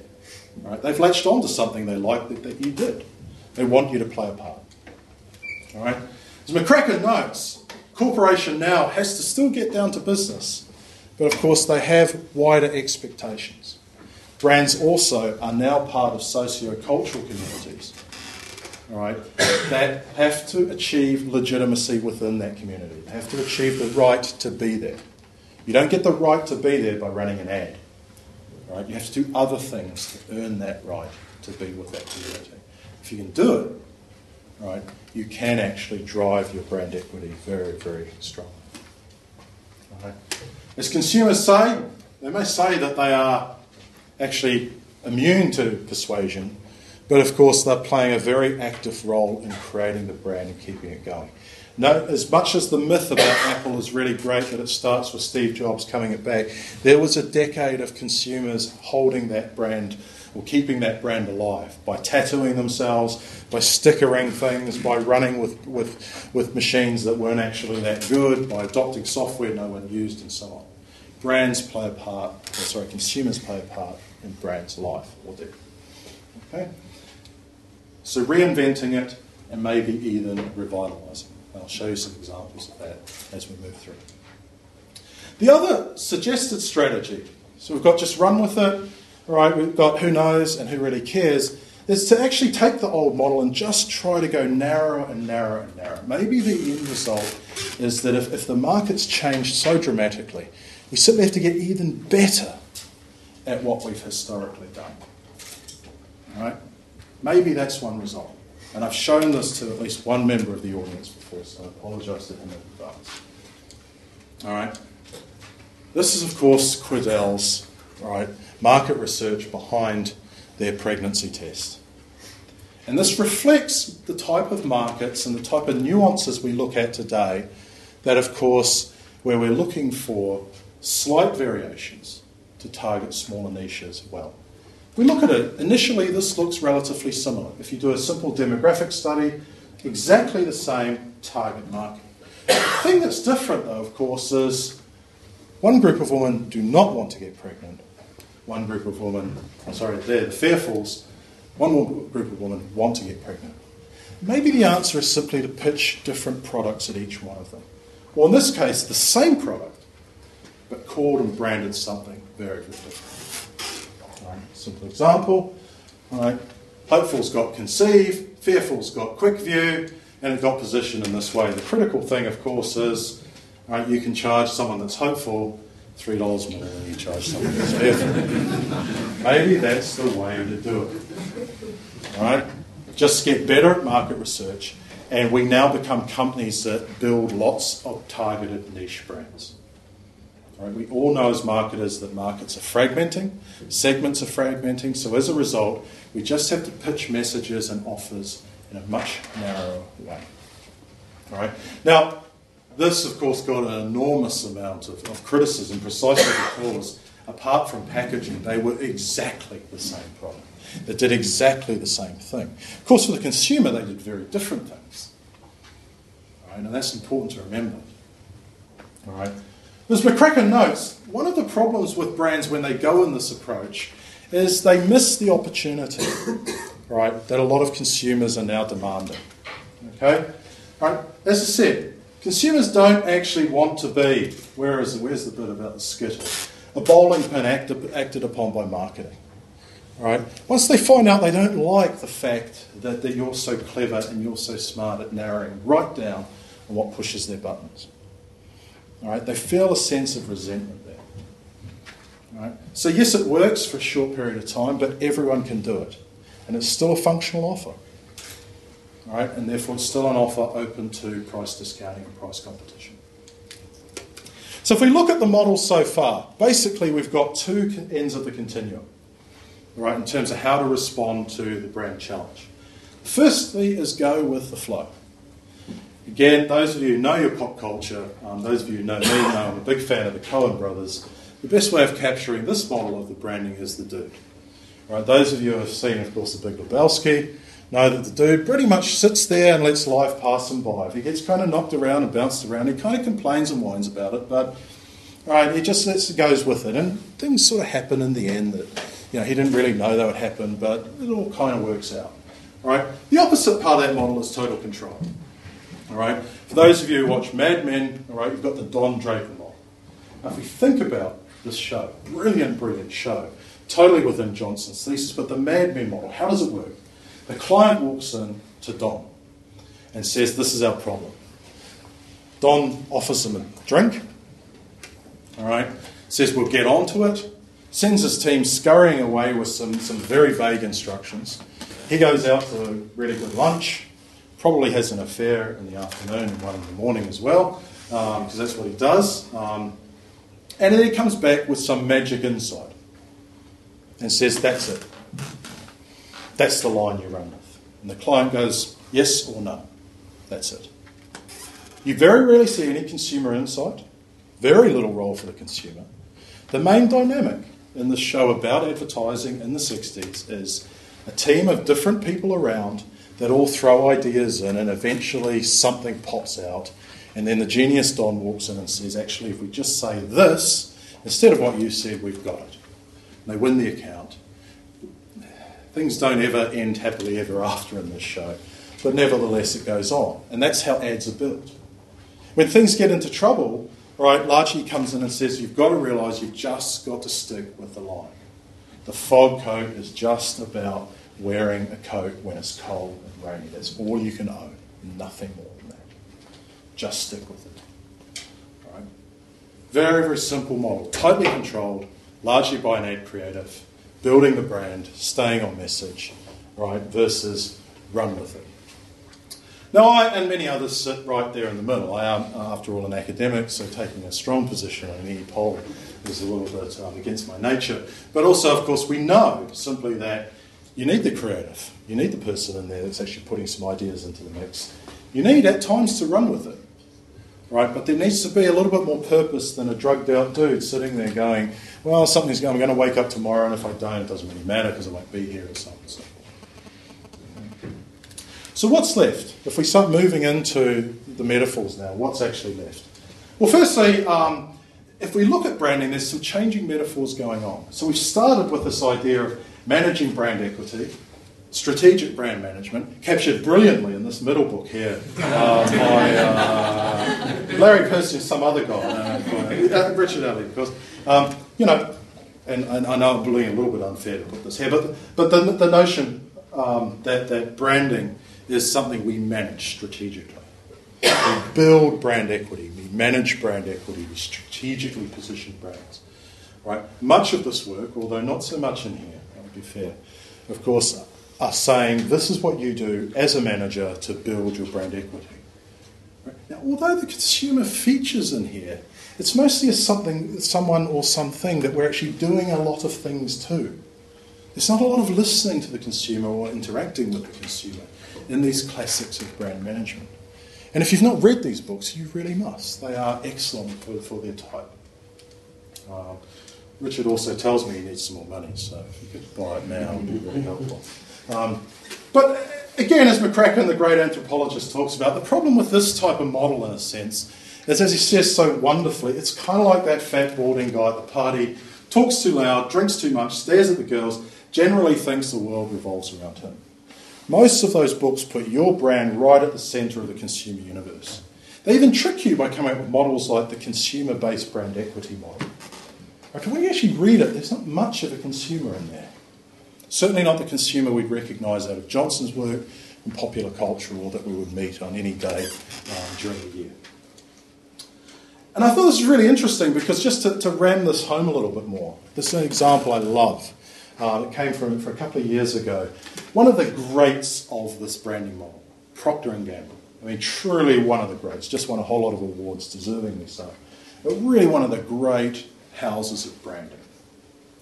Right? They've latched onto something they like that, that you did. They want you to play a part. All right? As McCracken notes, corporation now has to still get down to business, but, of course, they have wider expectations. Brands also are now part of socio-cultural communities. All right, that have to achieve legitimacy within that community. They have to achieve the right to be there. You don't get the right to be there by running an ad. All right? You have to do other things to earn that right to be with that community. If you can do it, all right, you can actually drive your brand equity very, very strongly. All right? As consumers say, they may say that they are actually immune to persuasion, but, of course, they're playing a very active role in creating the brand and keeping it going. Now, as much as the myth about Apple is really great that it starts with Steve Jobs coming it back, there was a decade of consumers holding that brand or keeping that brand alive by tattooing themselves, by stickering things, by running with, with, with machines that weren't actually that good, by adopting software no one used and so on. Brands play a part, or sorry, consumers play a part in brands' life or death. Okay? So reinventing it and maybe even revitalising it. I'll show you some examples of that as we move through. The other suggested strategy, so we've got just run with it, all right, we've got who knows and who really cares, is to actually take the old model and just try to go narrower and narrower and narrower. Maybe the end result is that if, if the market's changed so dramatically, we simply have to get even better at what we've historically done. All right? Maybe that's one result. And I've shown this to at least one member of the audience before, so I apologise to him in advance. All right. This is, of course, Quidel's all right, market research behind their pregnancy test. And this reflects the type of markets and the type of nuances we look at today that, of course, where we're looking for slight variations to target smaller niches well. If we look at it, initially this looks relatively similar. If you do a simple demographic study, exactly the same target market. The thing that's different, though, of course, is one group of women do not want to get pregnant. One group of women, I'm sorry, they're the fearfuls. One group of women want to get pregnant. Maybe the answer is simply to pitch different products at each one of them. Well, in this case, the same product, but called and branded something very, very different. Simple example, right? Hopeful's got conceive, fearful's got quick view, and it got positioned in this way. The critical thing, of course, is right, you can charge someone that's hopeful three dollars more than you charge someone that's fearful. Maybe that's the way to do it. All right? Just get better at market research, and we now become companies that build lots of targeted niche brands. Right. We all know as marketers that markets are fragmenting, segments are fragmenting, so as a result, we just have to pitch messages and offers in a much narrower way. All right. Now, this, of course, got an enormous amount of, of criticism precisely because, apart from packaging, they were exactly the same product. They did exactly the same thing. Of course, for the consumer, they did very different things. All right, and that's important to remember. All right. As McCracken notes, one of the problems with brands when they go in this approach is they miss the opportunity, right, that a lot of consumers are now demanding. Okay? All right. As I said, consumers don't actually want to be, where is, where's the bit about the skitter? A bowling pin acted, acted upon by marketing. All right? Once they find out they don't like the fact that, that you're so clever and you're so smart at narrowing right down on what pushes their buttons. All right? They feel a sense of resentment there. All right? So yes, it works for a short period of time, but everyone can do it. And it's still a functional offer. All right? And therefore it's still an offer open to price discounting and price competition. So if we look at the model so far, basically we've got two ends of the continuum, all right, in terms of how to respond to the brand challenge. Firstly is go with the flow. Again, those of you who know your pop culture, um, those of you who know me know I'm a big fan of the Coen brothers. The best way of capturing this model of the branding is the dude. All right, those of you who have seen, of course, The Big Lebowski know that the dude pretty much sits there and lets life pass him by. If he gets kind of knocked around and bounced around, he kind of complains and whines about it, but all right, he just lets it goes with it. And things sort of happen in the end that, you know, he didn't really know that would happen, but it all kind of works out. All right, the opposite part of that model is total control. All right, for those of you who watch Mad Men, all right, you've got the Don Draper model. Now, if we think about this show, brilliant, brilliant show, totally within Johnson's thesis, but the Mad Men model, how does it work? The client walks in to Don and says, this is our problem. Don offers him a drink, all right, says we'll get on to it, sends his team scurrying away with some, some very vague instructions. He goes out for a really good lunch, probably has an affair in the afternoon and one in the morning as well, because um, that's what he does. Um, and then he comes back with some magic insight and says, that's it. That's the line you run with. And the client goes, yes or no. That's it. You very rarely see any consumer insight. Very little role for the consumer. The main dynamic in this show about advertising in the sixties is a team of different people around that all throw ideas in and eventually something pops out. And then the genius Don walks in and says, actually, if we just say this, instead of what you said, we've got it. And they win the account. Things don't ever end happily ever after in this show, but nevertheless it goes on. And that's how ads are built. When things get into trouble, right, Larchie comes in and says, you've got to realise you've just got to stick with the line. The fog coat is just about wearing a coat when it's cold and rainy. That's all you can own, nothing more than that. Just stick with it. All right? Very, very simple model, tightly controlled, largely by an ad creative, building the brand, staying on message, right, versus run with it. Now, I and many others sit right there in the middle. I am, after all, an academic, so taking a strong position on any poll is a little bit um, against my nature. But also, of course, we know simply that you need the creative. You need the person in there that's actually putting some ideas into the mix. You need, at times, to run with it, right? But there needs to be a little bit more purpose than a drugged-out dude sitting there going, well, something's going, I'm going to wake up tomorrow, and if I don't, it doesn't really matter because I won't be here or something. So, so what's left? If we start moving into the metaphors now, what's actually left? Well, firstly, um, if we look at branding, there's some changing metaphors going on. So we've started with this idea of managing brand equity, strategic brand management, captured brilliantly in this middle book here uh, by uh, Larry Percy and some other guy, uh, Richard Alley, of course. Um, you know, and, and I know I'm being a little bit unfair to put this here, but but the, the notion um, that, that branding is something we manage strategically. We build brand equity, we manage brand equity, we strategically position brands. Right? Much of this work, although not so much in here, that would be fair, of course, are saying this is what you do as a manager to build your brand equity. Right? Now, although the consumer features in here, it's mostly as something, someone or something that we're actually doing a lot of things to. There's not a lot of listening to the consumer or interacting with the consumer. in these classics of brand management. And if you've not read these books, you really must. They are excellent for, for their type. Uh, Richard also tells me he needs some more money, so if you could buy it now, it would be very helpful. Um, but again, as McCracken, the great anthropologist, talks about, the problem with this type of model, in a sense, is, as he says so wonderfully, it's kind of like that fat balding guy at the party, talks too loud, drinks too much, stares at the girls, generally thinks the world revolves around him. Most of those books put your brand right at the centre of the consumer universe. They even trick you by coming up with models like the consumer-based brand equity model. Okay, when you actually read it, there's not much of a consumer in there. Certainly not the consumer we'd recognise out of Johnson's work and popular culture, or that we would meet on any day um, during the year. And I thought this was really interesting because, just to, to ram this home a little bit more, this is an example I love. Uh, it came from, from a couple of years ago. One of the greats of this branding model, Procter and Gamble. I mean, truly one of the greats. Just won a whole lot of awards, deservingly so. But really one of the great houses of branding.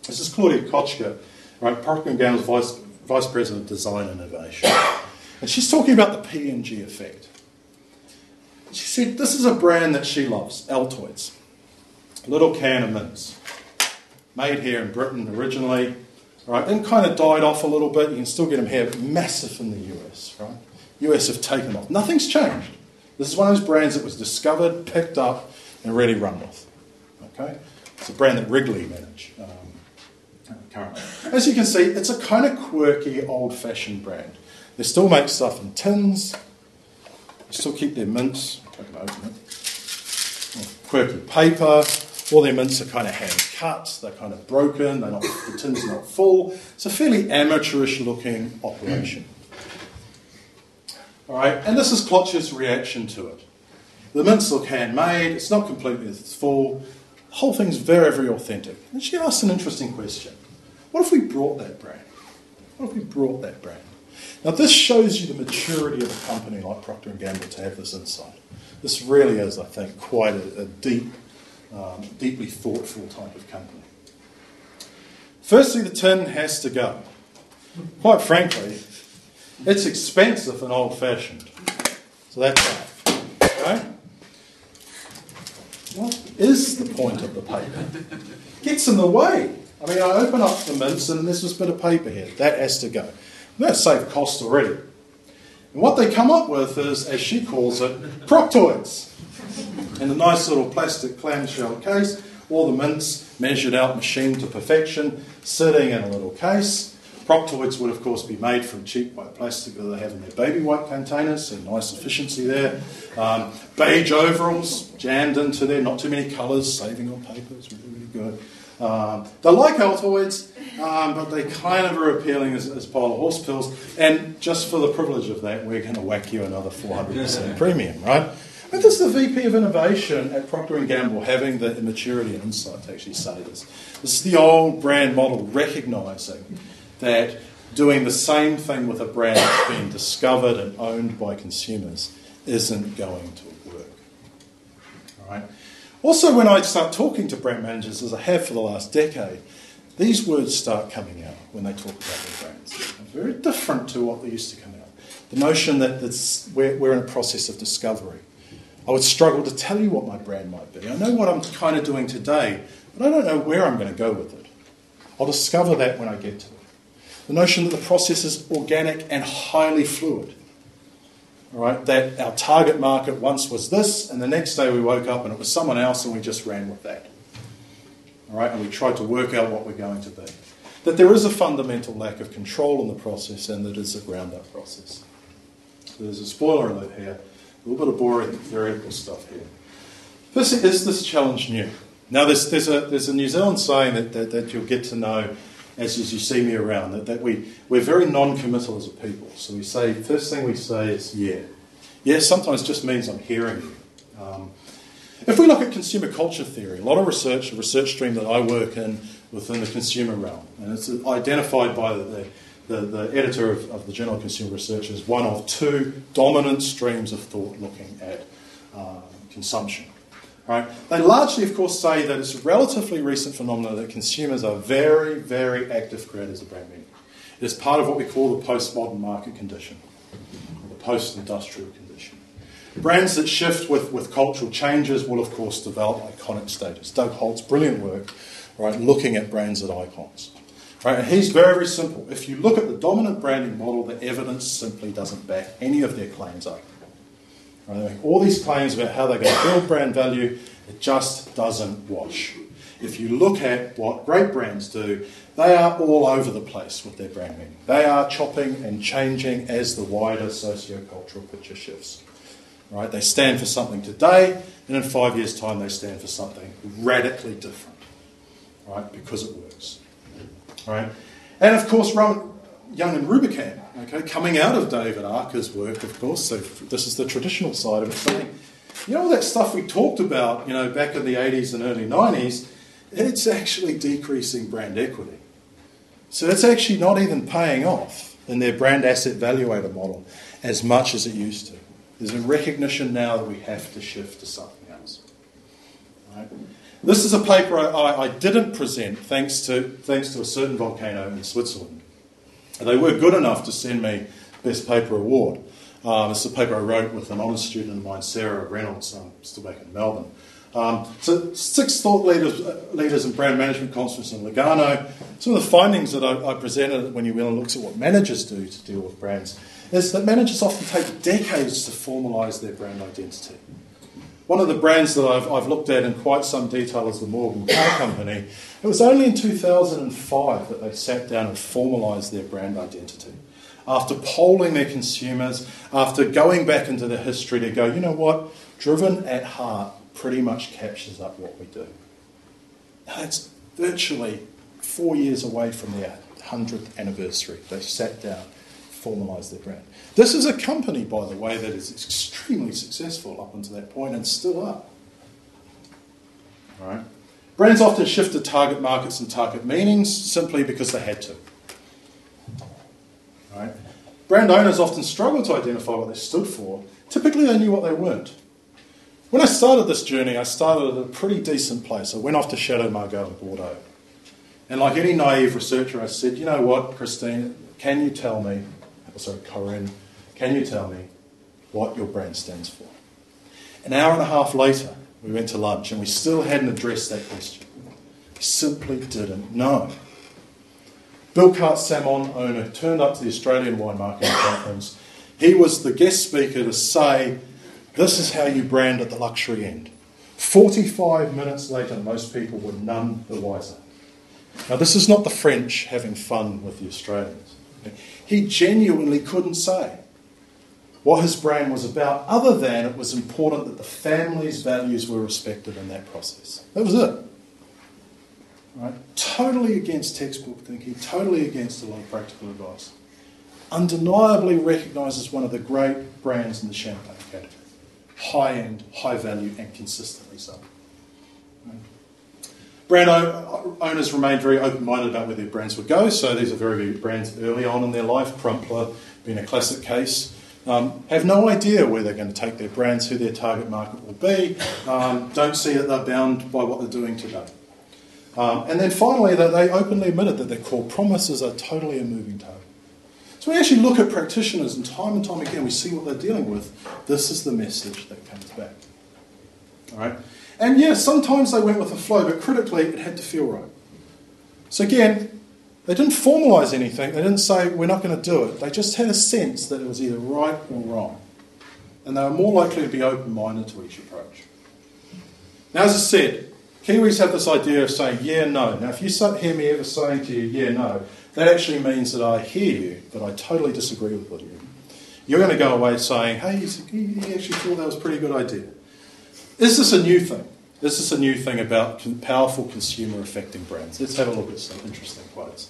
This is Claudia Kotchka, right, Procter and Gamble's Vice, Vice President of Design Innovation. And she's talking about the P and G effect. She said this is a brand that she loves, Altoids. A little can of mints. Made here in Britain originally, right? Then kind of died off a little bit. You can still get them here, but massive in the U S, right? U S have taken off. Nothing's changed. This is one of those brands that was discovered, picked up, and really run with. Okay? It's a brand that Wrigley manage um, currently. As you can see, it's a kind of quirky, old-fashioned brand. They still make stuff in tins. They still keep their mints. I can open it. Quirky paper. All their mints are kind of hand-cut. They're kind of broken. They're not, the tins are not full. It's a fairly amateurish-looking operation. All right, and this is Klotch's reaction to it. The mints look handmade. It's not completely full. The whole thing's very, very authentic. And she asked an interesting question. What if we brought that brand? What if we brought that brand? Now, this shows you the maturity of a company like Procter and Gamble to have this insight. This really is, I think, quite a, a deep, um, deeply thoughtful type of company. Firstly, the tin has to go. Quite frankly, it's expensive and old-fashioned. So that's that. Okay? What is the point of the paper? It gets in the way. I mean, I open up the mints and there's this bit of paper here. That has to go. That's saved cost already. And what they come up with is, as she calls it, Proctoids. In a nice little plastic clamshell case, all the mints measured out, machined to perfection, sitting in a little case. Proctoids would, of course, be made from cheap white plastic that they have in their baby white containers, so nice efficiency there. Um, beige overalls jammed into there, not too many colours, saving on paper, it's really, really good. Um, they're like Altoids, um, but they kind of are appealing as, as a pile of horse pills, and just for the privilege of that, we're going to whack you another four hundred percent premium, right? But this is the V P of Innovation at Procter and Gamble having the maturity and insight to actually say this. This is the old brand model recognising that doing the same thing with a brand that's been discovered and owned by consumers isn't going to work. All right? Also, when I start talking to brand managers, as I have for the last decade, these words start coming out when they talk about their brands. They're very different to what they used to come out. The notion that it's, we're, we're in a process of discovery. I would struggle to tell you what my brand might be. I know what I'm kind of doing today, but I don't know where I'm going to go with it. I'll discover that when I get to it. The notion that the process is organic and highly fluid. All right, that our target market once was this, and the next day we woke up and it was someone else, and we just ran with that. All right, and we tried to work out what we're going to be. That there is a fundamental lack of control in the process, and that it's a ground-up process. So there's a spoiler alert here, a little bit of boring theoretical stuff here. This is this challenge new. Now, there's there's a there's a New Zealand saying that that, that you'll get to know as, as you see me around, that, that we, we're very non-committal as a people. So we say, first thing we say is, yeah. Yeah sometimes just means I'm hearing you. Um, if we look at consumer culture theory, a lot of research, a research stream that I work in within the consumer realm, and it's identified by the, the, the editor of, of the Journal Consumer Research as one of two dominant streams of thought looking at um, consumption. Right. They largely, of course, say that it's a relatively recent phenomenon that consumers are very, very active creators of brand meaning. It's part of what we call the postmodern market condition. post-industrial condition. Brands that shift with, with cultural changes will, of course, develop iconic status. Doug Holt's brilliant work, right, looking at brands as icons. Right, and he's very, very simple. If you look at the dominant branding model, the evidence simply doesn't back any of their claims up. Right, they make all these claims about how they're going to build brand value. It just doesn't wash. If you look at what great brands do, they are all over the place with their brand meaning. They are chopping and changing as the wider socio-cultural picture shifts. Right? They stand for something today, and in five years' time they stand for something radically different, right? Because it works. Right? And of course, Rowan, Young and Rubicam, okay, coming out of David Archer's work, of course, so this is the traditional side of it, saying, you know, all that stuff we talked about, you know, back in the eighties and early nineties, it's actually decreasing brand equity. So it's actually not even paying off in their brand asset valuator model as much as it used to. There's a recognition now that we have to shift to something else. Right? This is a paper I, I didn't present thanks to, thanks to a certain volcano in Switzerland. They were good enough to send me Best Paper Award. Um, it's a paper I wrote with an honours student of mine, Sarah Reynolds, um, still back in Melbourne. Um, so six thought leaders, uh, leaders in brand management conference in Lugano. Some of the findings that I, I presented when you went and looked at what managers do to deal with brands is that managers often take decades to formalise their brand identity. One of the brands that I've, I've looked at in quite some detail is the Morgan Car Company. It was only in two thousand five that they sat down and formalised their brand identity. After polling their consumers, after going back into their history to go, you know what, driven at heart pretty much captures up what we do. Now that's virtually four years away from their hundredth anniversary. They sat down, formalised their brand. This is a company, by the way, that is extremely successful up until that point and still are. All right. Brands often shift to target markets and target meanings simply because they had to. All right. Brand owners often struggle to identify what they stood for. Typically they knew what they weren't. When I started this journey, I started at a pretty decent place. I went off to Château Margaux in Bordeaux. And like any naive researcher, I said, you know what, Christine, can you tell me, oh, sorry, Corinne, can you tell me what your brand stands for? An hour and a half later, we went to lunch and we still hadn't addressed that question. We simply didn't know. Bill Cart-Samon, owner, turned up to the Australian Wine Marketing Conference. He was the guest speaker to say, this is how you brand at the luxury end. forty-five minutes later, most people were none the wiser. Now, this is not the French having fun with the Australians. He genuinely couldn't say what his brand was about, other than it was important that the family's values were respected in that process. That was it. Right? Totally against textbook thinking, totally against a lot of practical advice. Undeniably recognised as one of the great brands in the champagne category. High-end, high-value, and consistently so. Brand owners remained very open-minded about where their brands would go, so these are very big brands early on in their life, Crumpler being a classic case, um, have no idea where they're going to take their brands, who their target market will be, um, don't see that they're bound by what they're doing today. Um, and then finally, that they openly admitted that their core promises are totally a moving target. So we actually look at practitioners, and time and time again, we see what they're dealing with. This is the message that comes back. All right? And yeah, sometimes they went with the flow, but critically, it had to feel right. So again, they didn't formalise anything. They didn't say, we're not going to do it. They just had a sense that it was either right or wrong. And they were more likely to be open-minded to each approach. Now, as I said, Kiwis have this idea of saying, yeah, no. Now, if you hear me ever saying to you, yeah, no, that actually means that I hear you, but I totally disagree with what you. You're going to go away saying, hey, you actually thought that was a pretty good idea. Is this a new thing? Is this a new thing about powerful consumer affecting brands? Let's have a look at some interesting quotes.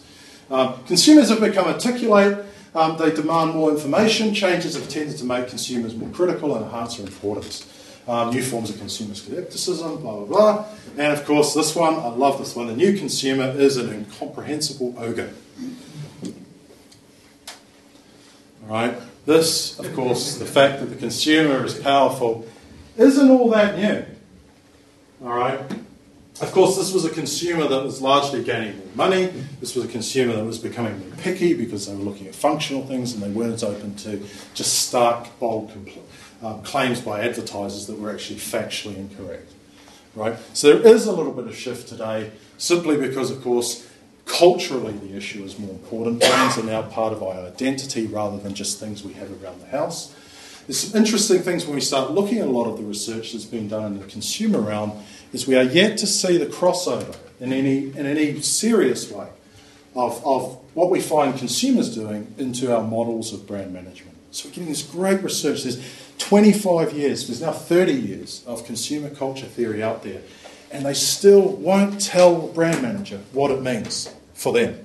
Um, consumers have become articulate. Um, they demand more information. Changes have tended to make consumers more critical and enhance their importance. Um, new forms of consumer skepticism, blah, blah, blah. And, of course, this one, I love this one. The new consumer is an incomprehensible ogre. All right. This, of course, the fact that the consumer is powerful isn't all that new. All right. Of course, this was a consumer that was largely gaining more money. This was a consumer that was becoming more picky because they were looking at functional things and they weren't as open to just stark, bold uh, claims by advertisers that were actually factually incorrect. Right? So there is a little bit of shift today simply because, of course, culturally the issue is more important. Brands are now part of our identity rather than just things we have around the house. There's some interesting things when we start looking at a lot of the research that's been done in the consumer realm is we are yet to see the crossover in any, in any serious way of, of what we find consumers doing into our models of brand management. So we're getting this great research. There's twenty-five years, there's now thirty years of consumer culture theory out there, and they still won't tell the brand manager what it means for them.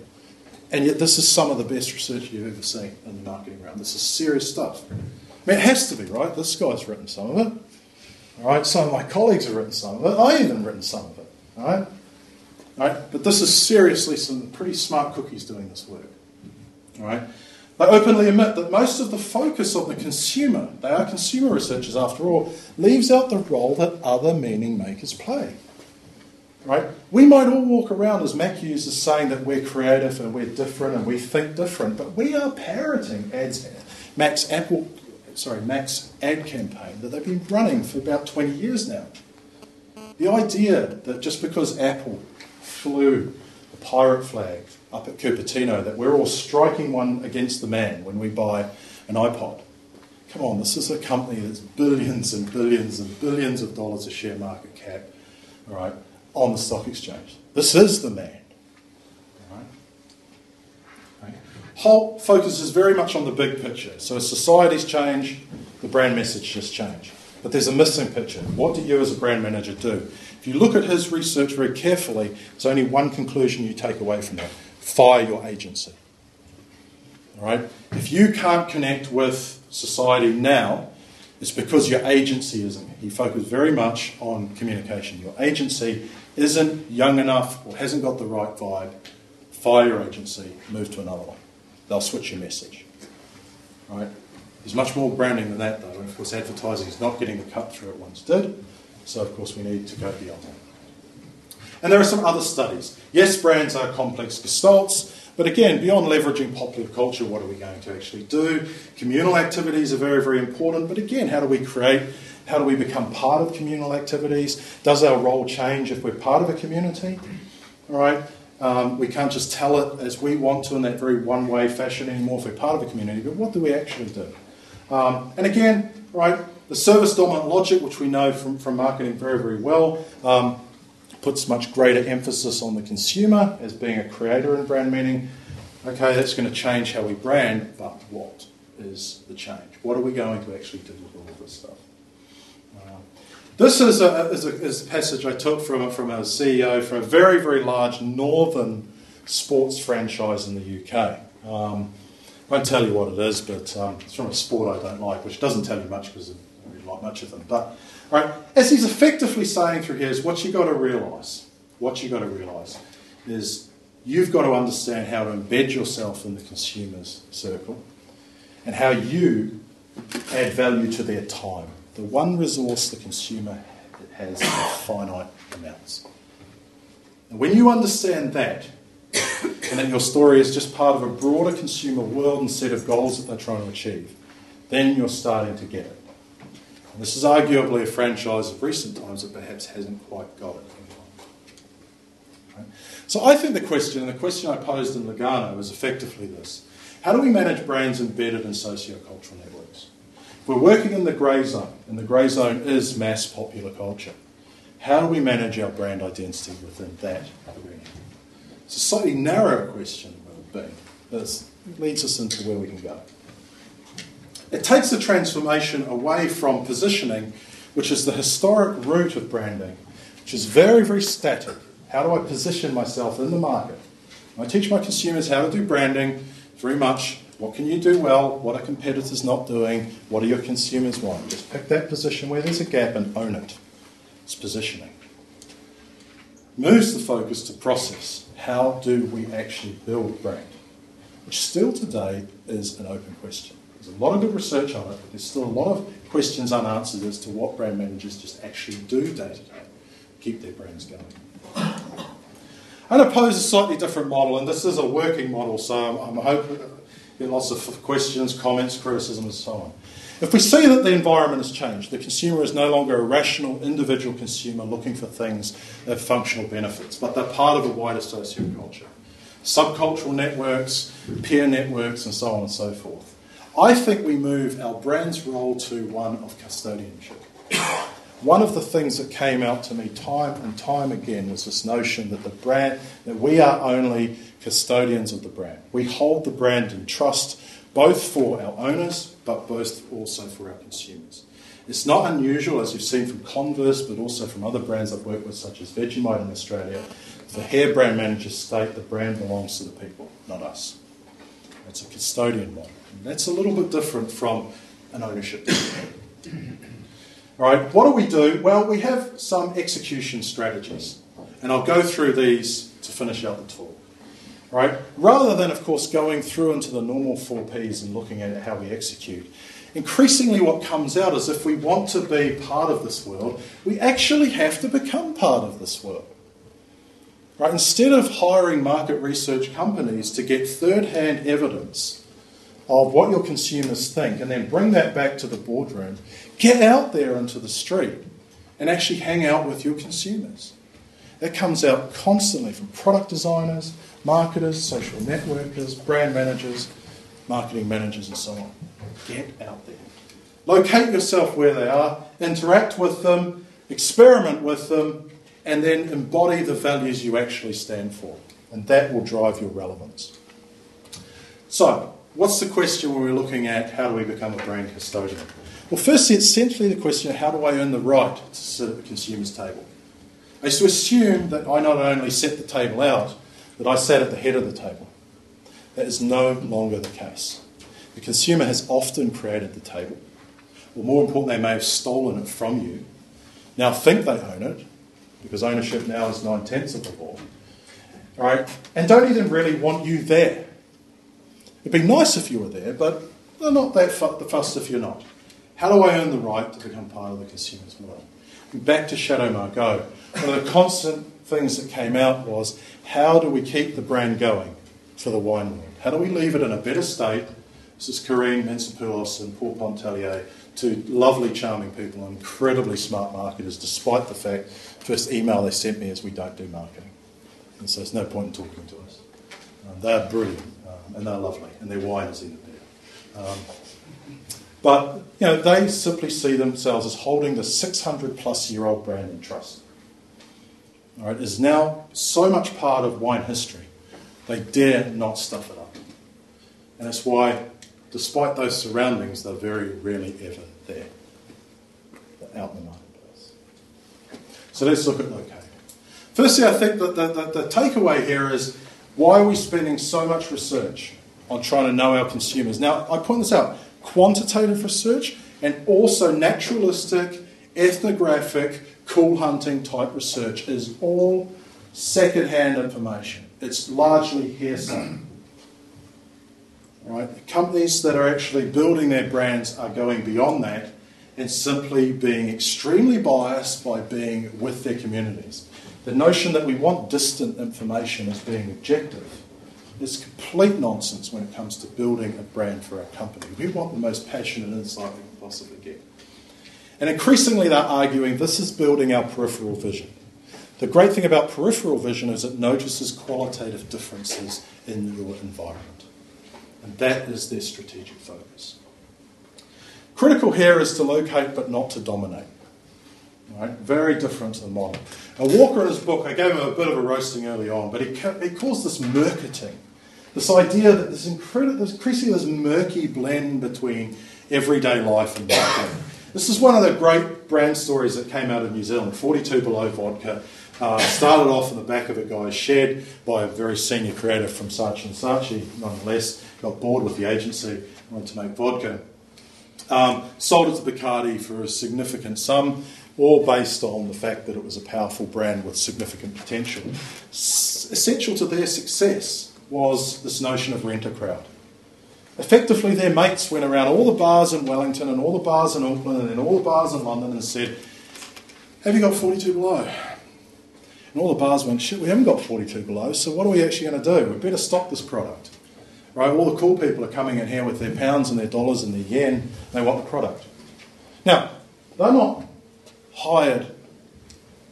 And yet this is some of the best research you've ever seen in the marketing realm. This is serious stuff. I mean, it has to be, right? This guy's written some of it. All right, some of my colleagues have written some of it. I've even written some of it. All right? All right? But this is seriously some pretty smart cookies doing this work. All right? They openly admit that most of the focus of the consumer, they are consumer researchers after all, leaves out the role that other meaning makers play. All right? We might all walk around as Mac users saying that we're creative and we're different and we think different, but we are parroting ads, Mac's Apple... sorry, Mac's ad campaign that they've been running for about twenty years now. The idea that just because Apple flew a pirate flag up at Cupertino, that we're all striking one against the man when we buy an iPod. Come on, this is a company that's billions and billions and billions of dollars of share market cap, all right, on the stock exchange. This is the man. Holt focuses very much on the big picture. So as societies change, the brand messages change. But there's a missing picture. What do you as a brand manager do? If you look at his research very carefully, there's only one conclusion you take away from that. Fire your agency. All right? If you can't connect with society now, it's because your agency isn't. He focused very much on communication. Your agency isn't young enough or hasn't got the right vibe. Fire your agency, move to another one. They'll switch your message. Right? There's much more branding than that, though. And of course, advertising is not getting the cut through it once did. So, of course, we need to go beyond that. And there are some other studies. Yes, brands are complex gestalts. But again, beyond leveraging popular culture, what are we going to actually do? Communal activities are very, very important. But again, how do we create, how do we become part of communal activities? Does our role change if we're part of a community? All right. Um, we can't just tell it as we want to in that very one-way fashion anymore if we're part of a community, but what do we actually do? Um, and again, right, the service-dominant logic, which we know from, from marketing very, very well, um, puts much greater emphasis on the consumer as being a creator in brand meaning. Okay, that's going to change how we brand, but what is the change? What are we going to actually do with all of this stuff? This is a, is, a, is a passage I took from, from our C E O for a very, very large northern sports franchise in the U K. Um, I won't tell you what it is, but um, it's from a sport I don't like, which doesn't tell you much because I don't really like much of them. But right, as he's effectively saying through here is what you've got to realise, what you've got to realise is you've got to understand how to embed yourself in the consumer's circle and how you add value to their time. The one resource the consumer has in finite amounts. And when you understand that, and that your story is just part of a broader consumer world and set of goals that they're trying to achieve, then you're starting to get it. And this is arguably a franchise of recent times that perhaps hasn't quite got it. Right? So I think the question, and the question I posed in Lugano is effectively this. How do we manage brands embedded in sociocultural networks? We're working in the grey zone, and the grey zone is mass popular culture. How do we manage our brand identity within that arena? It's a slightly narrower question, but this leads us into where we can go. It takes the transformation away from positioning, which is the historic root of branding, which is very, very static. How do I position myself in the market? I teach my consumers how to do branding very much. What can you do well? What are competitors not doing? What do your consumers want? Just pick that position where there's a gap and own it. It's positioning. Moves the focus to process. How do we actually build brand? Which still today is an open question. There's a lot of good research on it, but there's still a lot of questions unanswered as to what brand managers just actually do day to day. Keep their brands going. I'm going to pose a slightly different model, and this is a working model, so I'm hoping you get lots of questions, comments, criticism, and so on. If we see that the environment has changed, the consumer is no longer a rational individual consumer looking for things that have functional benefits, but they're part of a wider socioculture. Subcultural networks, peer networks, and so on and so forth. I think we move our brand's role to one of custodianship. One of the things that came out to me time and time again was this notion that the brand, that we are only custodians of the brand. We hold the brand in trust, both for our owners, but both also for our consumers. It's not unusual, as you've seen from Converse, but also from other brands I've worked with, such as Vegemite in Australia, for hair brand managers state the brand belongs to the people, not us. It's a custodian model. And that's a little bit different from an ownership model. All right, what do we do? Well, we have some execution strategies, and I'll go through these to finish out the talk. Right? Rather than, of course, going through into the normal four Ps and looking at how we execute, increasingly what comes out is if we want to be part of this world, we actually have to become part of this world. Right? Instead of hiring market research companies to get third-hand evidence of what your consumers think and then bring that back to the boardroom, get out there into the street and actually hang out with your consumers. That comes out constantly from product designers, marketers, social networkers, brand managers, marketing managers, and so on. Get out there. Locate yourself where they are, interact with them, experiment with them, and then embody the values you actually stand for. And that will drive your relevance. So, what's the question when we're looking at how do we become a brand custodian? Well, firstly, it's essentially the question of how do I earn the right to sit at the consumer's table? I used to assume that I not only set the table out, that I sat at the head of the table. That is no longer the case. The consumer has often created the table, or more important, they may have stolen it from you, now think they own it, because ownership now is nine-tenths of the law, all right? And don't even really want you there. It'd be nice if you were there, but they're not that fussed if you're not. How do I earn the right to become part of the consumer's world? And back to Château Margaux, one of the constant things that came out was, how do we keep the brand going for the wine world? How do we leave it in a better state? This is Corinne, Mensapoulos and Paul Pontelier, two lovely, charming people, incredibly smart marketers, despite the fact the first email they sent me is we don't do marketing. And so there's no point in talking to us. Um, they're brilliant, um, and they're lovely, and their wine is even better. Um, but, you know, they simply see themselves as holding the six hundred plus year old brand in trust. All right, is now so much part of wine history, they dare not stuff it up. And that's why, despite those surroundings, they're very rarely ever there. They're out in the marketplace. So let's look at locating. Firstly, I think that the, the, the takeaway here is, why are we spending so much research on trying to know our consumers? Now, I point this out, quantitative research and also naturalistic, ethnographic, cool hunting type research is all second-hand information. It's largely hearsay. Right? The companies that are actually building their brands are going beyond that and simply being extremely biased by being with their communities. The notion that we want distant information as being objective is complete nonsense when it comes to building a brand for our company. We want the most passionate insight we can possibly get. And increasingly they're arguing this is building our peripheral vision. The great thing about peripheral vision is it notices qualitative differences in your environment. And that is their strategic focus. Critical here is to locate but not to dominate. Right? Very different to the model. Now Walker in his book, I gave him a bit of a roasting early on, but he, ca- he calls this mercating. This idea that there's incredi- there's increasingly this murky blend between everyday life and marketing. This is one of the great brand stories that came out of New Zealand. forty-two Below Vodka uh, started off in the back of a guy's shed by a very senior creative from Saatchi and Saatchi, nonetheless. Got bored with the agency, wanted to make vodka. Um, sold it to Bacardi for a significant sum, all based on the fact that it was a powerful brand with significant potential. S- essential to their success was this notion of rent-a-crowd. Effectively, their mates went around all the bars in Wellington and all the bars in Auckland and then all the bars in London and said, have you got forty-two Below? And all the bars went, shit, we haven't got forty-two below, so what are we actually going to do? We better stock this product. Right? All the cool people are coming in here with their pounds and their dollars and their yen, and they want the product. Now, they're not hired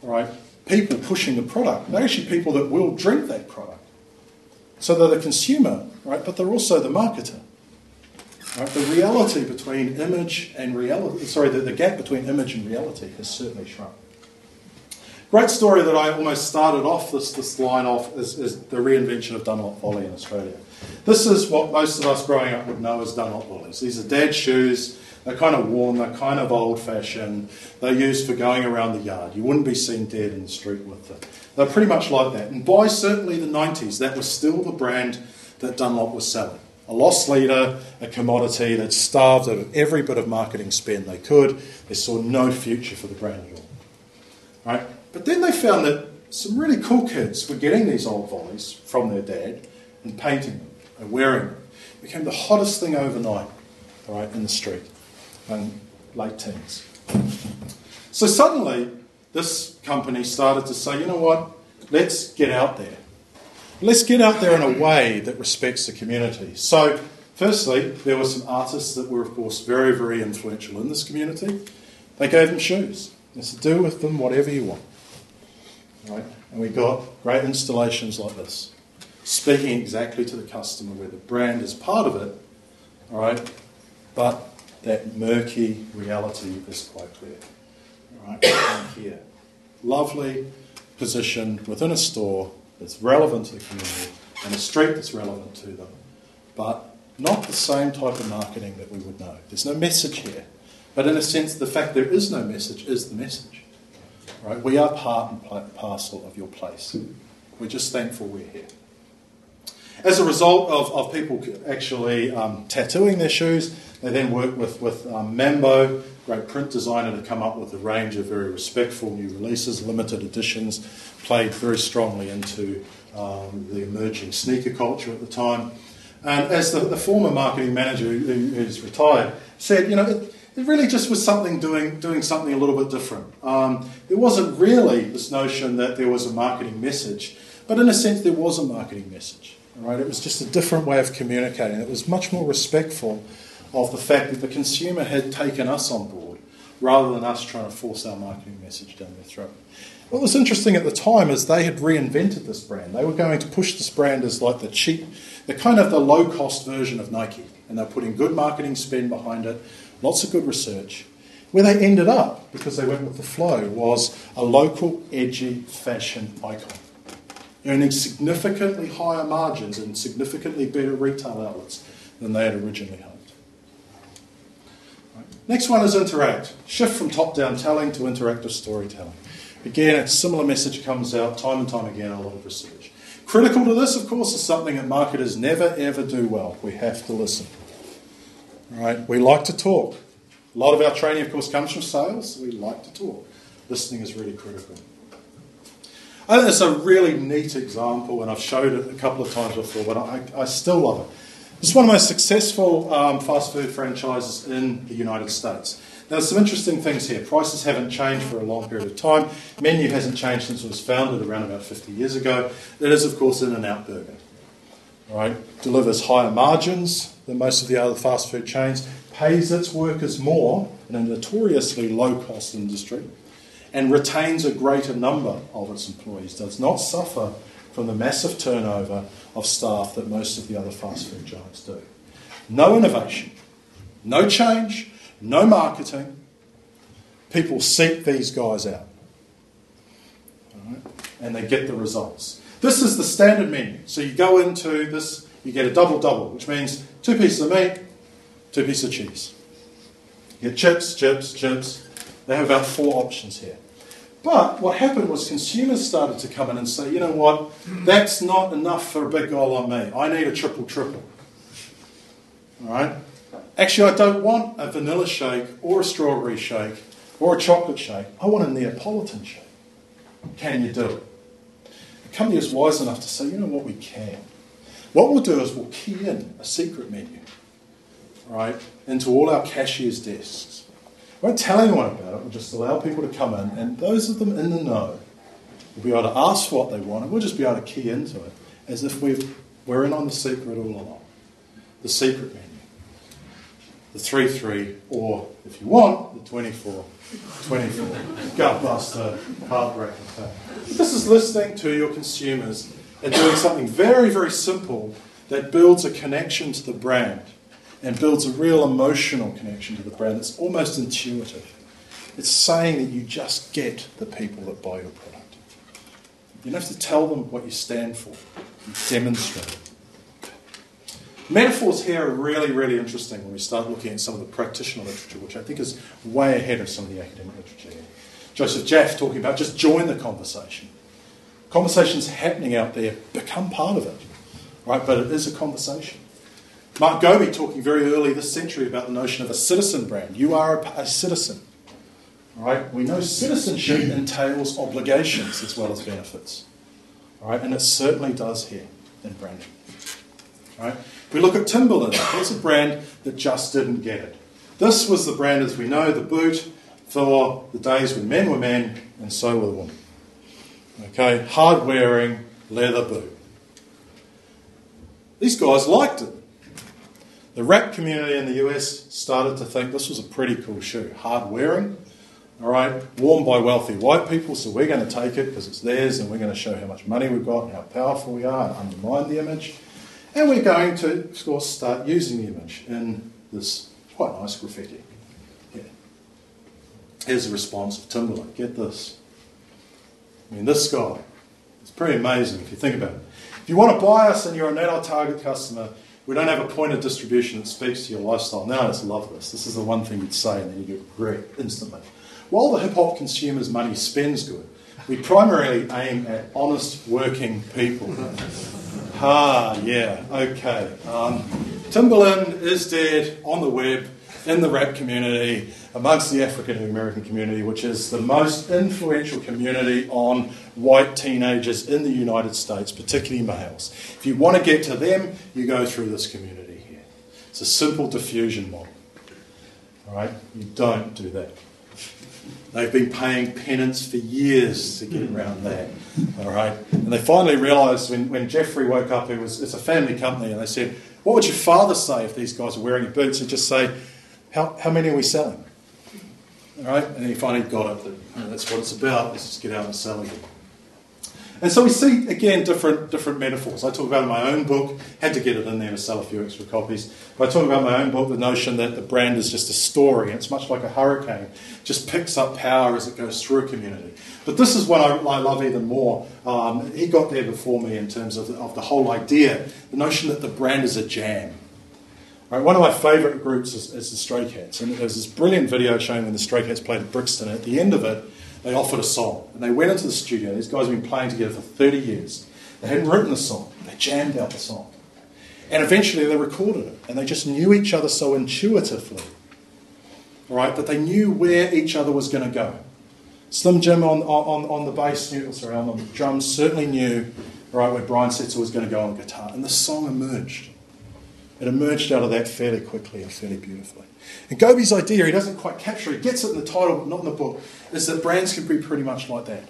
right, people pushing the product. They're actually people that will drink that product. So they're the consumer, right? But they're also the marketer. Right? The reality between image and reality, sorry, the, the gap between image and reality has certainly shrunk. Great story that I almost started off this, this line off is, is the reinvention of Dunlop Volley in Australia. This is what most of us growing up would know as Dunlop Volleys. These are dad's shoes. They're kind of worn. They're kind of old-fashioned. They're used for going around the yard. You wouldn't be seen dead in the street with them. They're pretty much like that. And by certainly the nineties, that was still the brand that Dunlop was selling. A loss leader, a commodity that starved out of every bit of marketing spend they could. They saw no future for the brand at all. Right? But then they found that some really cool kids were getting these old volleys from their dad and painting them and wearing them. It became the hottest thing overnight, all right, in the street in late teens. So suddenly, this company started to say, you know what, let's get out there. Let's get out there in a way that respects the community. So firstly, there were some artists that were, of course, very, very influential in this community. They gave them shoes. It's to do with them whatever you want. Right? And we got great installations like this, speaking exactly to the customer where the brand is part of it, all right, but that murky reality is quite clear. All right, down here. Lovely, positioned within a store that's relevant to the community and a street that's relevant to them, but not the same type of marketing that we would know. There's no message here. But in a sense, the fact there is no message is the message. Right? We are part and parcel of your place. We're just thankful we're here. As a result of, of people actually um, tattooing their shoes, they then work with, with um, Mambo, great print designer, to come up with a range of very respectful new releases, limited editions, played very strongly into um, the emerging sneaker culture at the time. And as the, the former marketing manager, who, who's retired, said, you know, it, It really just was something doing doing something a little bit different. Um, there wasn't really this notion that there was a marketing message, but in a sense there was a marketing message. Right? It was just a different way of communicating. It was much more respectful of the fact that the consumer had taken us on board rather than us trying to force our marketing message down their throat. What was interesting at the time is they had reinvented this brand. They were going to push this brand as like the cheap, the kind of the low-cost version of Nike, and they're putting good marketing spend behind it. Lots of good research. Where they ended up, because they went with the flow, was a local, edgy fashion icon, earning significantly higher margins and significantly better retail outlets than they had originally hoped. Right. Next one is interact. Shift from top-down telling to interactive storytelling. Again, a similar message comes out time and time again, a lot of research. Critical to this, of course, is something that marketers never, ever do well. We have to listen. Right. We like to talk. A lot of our training, of course, comes from sales. We like to talk. Listening is really critical. I think it's a really neat example, and I've showed it a couple of times before, but I, I still love it. It's one of the most successful um, fast food franchises in the United States. Now, there's some interesting things here. Prices haven't changed for a long period of time. Menu hasn't changed since it was founded around about fifty years ago. It is, of course, In-N-Out Burger. All right. Delivers higher margins than most of the other fast food chains, pays its workers more in a notoriously low-cost industry, and retains a greater number of its employees, does not suffer from the massive turnover of staff that most of the other fast food giants do. No innovation, no change, no marketing. People seek these guys out, all right, and they get the results. This is the standard menu. So you go into this, you get a double-double, which means two pieces of meat, two pieces of cheese. You get chips, chips, chips. They have about four options here. But what happened was consumers started to come in and say, you know what, that's not enough for a big guy like me. I need a triple-triple. All right? Actually, I don't want a vanilla shake or a strawberry shake or a chocolate shake. I want a Neapolitan shake. Can you do it? The company is wise enough to say, you know what, we can. What we'll do is we'll key in a secret menu, right, into all our cashiers' desks. We won't tell anyone about it. We'll just allow people to come in, and those of them in the know We'll be able to ask what they want, and we'll just be able to key into it as if we've, we're in on the secret all along. The secret menu. The three three, or, if you want, the twenty-four, twenty-four. Gutbuster, heartbreaking thing. But this is listening to your consumers and doing something very, very simple that builds a connection to the brand and builds a real emotional connection to the brand. It's almost intuitive. It's saying that you just get the people that buy your product. You don't have to tell them what you stand for. You demonstrate it. Metaphors here are really, really interesting when we start looking at some of the practitioner literature, which I think is way ahead of some of the academic literature. Joseph Jaffe talking about just join the conversation. Conversation's happening out there, become part of it, right? But it is a conversation. Mark Goby talking very early this century about the notion of a citizen brand. You are a, a citizen, right? We know citizenship entails obligations as well as benefits, right? And it certainly does here in branding, right? If we look at Timberland, that's a brand that just didn't get it. This was the brand, as we know, the boot for the days when men were men and so were women. Okay, hard-wearing leather boot. These guys liked it. The rap community in the U S started to think this was a pretty cool shoe. Hard-wearing, all right, worn by wealthy white people, so we're going to take it because it's theirs and we're going to show how much money we've got and how powerful we are and undermine the image. And we're going to, of course, start using the image in this quite nice graffiti. Yeah. Here's the response of Timberland. Get this. I mean, this guy, it's pretty amazing if you think about it. If you want to buy us and you're not our target customer, we don't have a point of distribution that speaks to your lifestyle. Now I just love this. This is the one thing you'd say and then you get great instantly. While the hip-hop consumer's money spends good, we primarily aim at honest working people. Ah, yeah, okay. Um, Timberland is dead on the web, in the rap community, amongst the African-American community, which is the most influential community on white teenagers in the United States, particularly males. If you want to get to them, you go through this community here. It's a simple diffusion model. All right? You don't do that. They've been paying penance for years to get around that, all right? And they finally realised when, when Jeffrey woke up, it was, it's a family company, and they said, what would your father say if these guys were wearing your boots? And just say, how, how many are we selling? All right? And he finally got it. That, you know, that's what it's about. Let's just get out and sell again. And so we see, again, different different metaphors. I talk about in my own book, had to get it in there to sell a few extra copies, but I talk about my own book, the notion that the brand is just a story, and it's much like a hurricane, just picks up power as it goes through a community. But this is what I, I love even more. Um, he got there before me in terms of the, of the whole idea, the notion that the brand is a jam. Right, one of my favourite groups is, is the Stray Cats, and there's this brilliant video showing when the Stray Cats played at Brixton, and at the end of it, they offered a song, and they went into the studio. These guys had been playing together for thirty years. They hadn't written the song. They jammed out the song. And eventually they recorded it, and they just knew each other so intuitively, right, that they knew where each other was going to go. Slim Jim on, on, on the bass, sorry, on the drums, certainly knew, right, where Brian Setzer was going to go on guitar. And the song emerged. It emerged out of that fairly quickly and fairly beautifully. And Goby's idea, he doesn't quite capture, he gets it in the title, but not in the book, is that brands can be pretty much like that.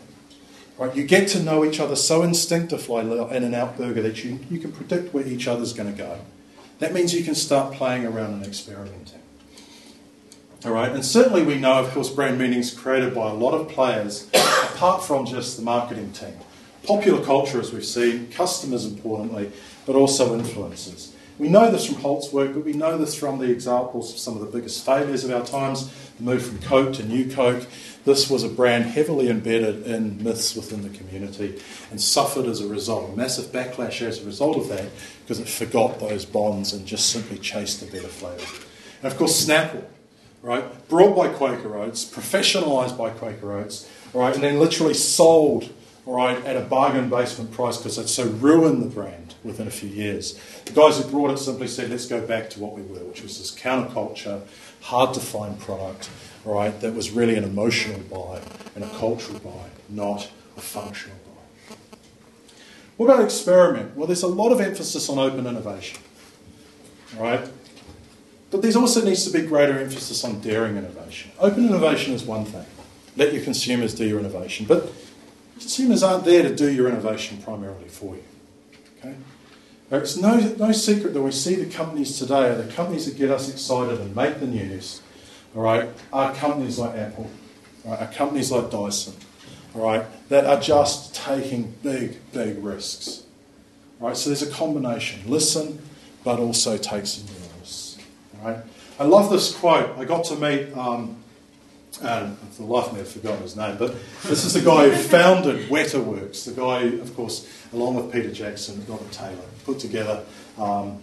Right? You get to know each other so instinctively like in an out burger that you, you can predict where each other's going to go. That means you can start playing around and experimenting. All right? And certainly we know, of course, brand meanings created by a lot of players, apart from just the marketing team. Popular culture, as we've seen, customers importantly, but also influencers. We know this from Holt's work, but we know this from the examples of some of the biggest failures of our times, the move from Coke to New Coke. This was a brand heavily embedded in myths within the community and suffered as a result, a massive backlash as a result of that, because it forgot those bonds and just simply chased a better flavour. And of course, Snapple, right, brought by Quaker Oats, professionalised by Quaker Oats, right, and then literally sold, right, at a bargain basement price because they'd so ruined the brand within a few years. The guys who brought it simply said, let's go back to what we were, which was this counterculture, hard-to-find product, right, that was really an emotional buy and a cultural buy, not a functional buy. What about experiment? Well, there's a lot of emphasis on open innovation, right? But there also needs to be greater emphasis on daring innovation. Open innovation is one thing. Let your consumers do your innovation. But Consumers aren't there to do your innovation primarily for you. Okay? It's no, no secret that we see the companies today are the companies that get us excited and make the news. All right, are companies like Apple, right, are companies like Dyson, all right, that are just taking big, big risks. All right, so there's a combination. Listen, but also take some risks. All right, I love this quote. I got to meet, um, and for the life of me I've forgotten his name, but this is the guy who founded Weta Works, the guy who, of course, along with Peter Jackson, Robert Taylor, put together um, um,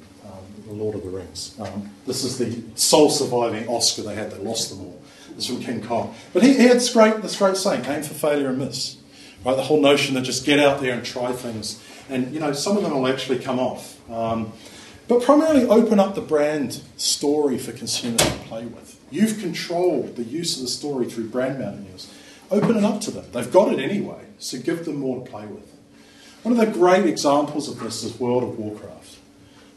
The Lord of the Rings. Um, this is the sole surviving Oscar they had. They lost them all. It's from King Kong. But he, he had this great, this great saying, aim for failure and miss. Right? The whole notion that just get out there and try things. And, you know, some of them will actually come off. Um, but primarily open up the brand story for consumers to play with. You've controlled the use of the story through brand mountaineers. Open it up to them. They've got it anyway, so give them more to play with. One of the great examples of this is World of Warcraft,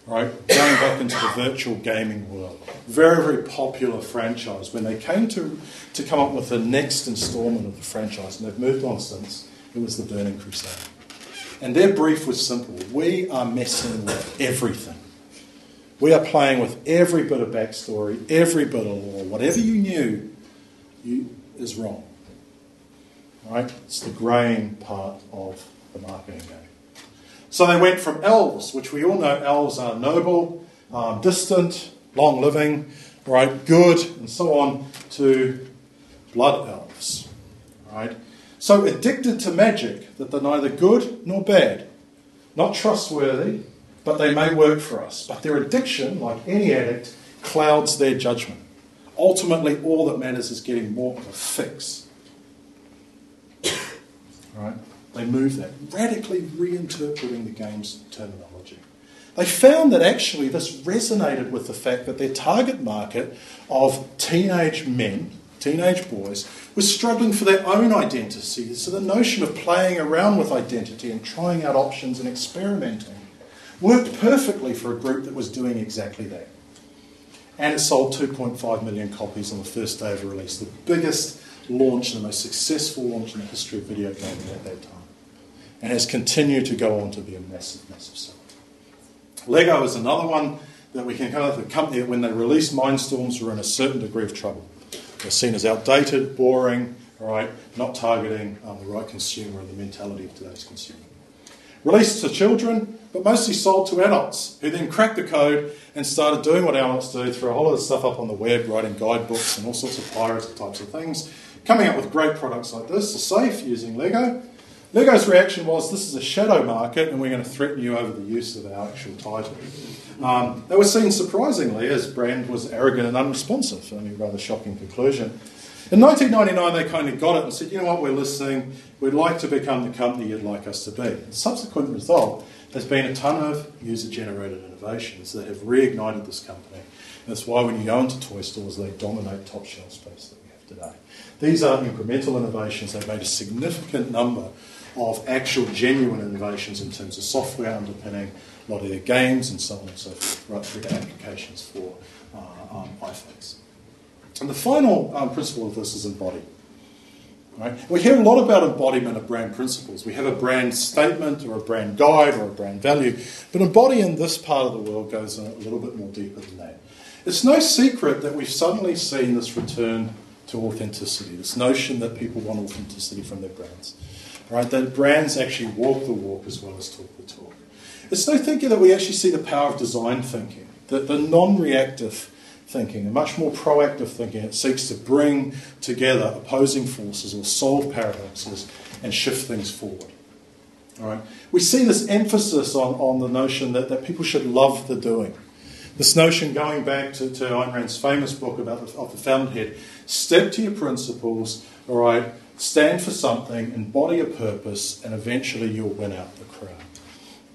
right? Going back into the virtual gaming world. Very, very popular franchise. When they came to, to come up with the next installment of the franchise, and they've moved on since, it was the Burning Crusade. And their brief was simple. We are messing with everything. We are playing with every bit of backstory, every bit of lore. Whatever you knew you, is wrong, right? It's the graying part of the marketing game. So they went from elves, which we all know elves are noble, um, distant, long living, right, good, and so on, to blood elves, right? So addicted to magic that they're neither good nor bad, not trustworthy, but they may work for us. But their addiction, like any addict, clouds their judgment. Ultimately, all that matters is getting more of a fix, right? They moved that, radically reinterpreting the game's terminology. They found that actually this resonated with the fact that their target market of teenage men, teenage boys, was struggling for their own identity. So the notion of playing around with identity and trying out options and experimenting worked perfectly for a group that was doing exactly that. And it sold two point five million copies on the first day of release, the biggest launch, the most successful launch in the history of video gaming at that time. And has continued to go on to be a massive, massive seller. Lego is another one that we can go with. A company that when they released Mindstorms were in a certain degree of trouble. They're seen as outdated, boring, all right, not targeting um, the right consumer and the mentality of today's consumer. Released to children, but mostly sold to adults, who then cracked the code and started doing what adults do, threw a whole lot of stuff up on the web, writing guidebooks and all sorts of pirate types of things, coming up with great products like this, the safe using Lego. Lego's reaction was, this is a shadow market and we're going to threaten you over the use of our actual title. Um, they were seen, surprisingly, as brand was arrogant and unresponsive. I mean, rather shocking conclusion. In nineteen ninety-nine, they kind of got it and said, you know what, we're listening. We'd like to become the company you'd like us to be. The subsequent result has been a ton of user-generated innovations that have reignited this company. And that's why when you go into toy stores, they dominate top shelf space that we have today. These are incremental innovations. They've made a significant number of actual genuine innovations in terms of software underpinning a lot of their games and so on and so forth, right through to applications for uh, um, iPhones. And the final um, principle of this is embody. Right? We hear a lot about embodiment of brand principles. We have a brand statement or a brand guide or a brand value, but embody in this part of the world goes a little bit more deeper than that. It's no secret that we've suddenly seen this return to authenticity, this notion that people want authenticity from their brands. Right? That brands actually walk the walk as well as talk the talk. It's no thinking that we actually see the power of design thinking, that the non-reactive thinking, a much more proactive thinking. It seeks to bring together opposing forces or solve paradoxes and shift things forward. All right? We see this emphasis on, on the notion that, that people should love the doing. This notion, going back to, to Ayn Rand's famous book about the, of the Fountainhead, step to your principles, all right, stand for something, embody a purpose, and eventually you'll win out the crowd.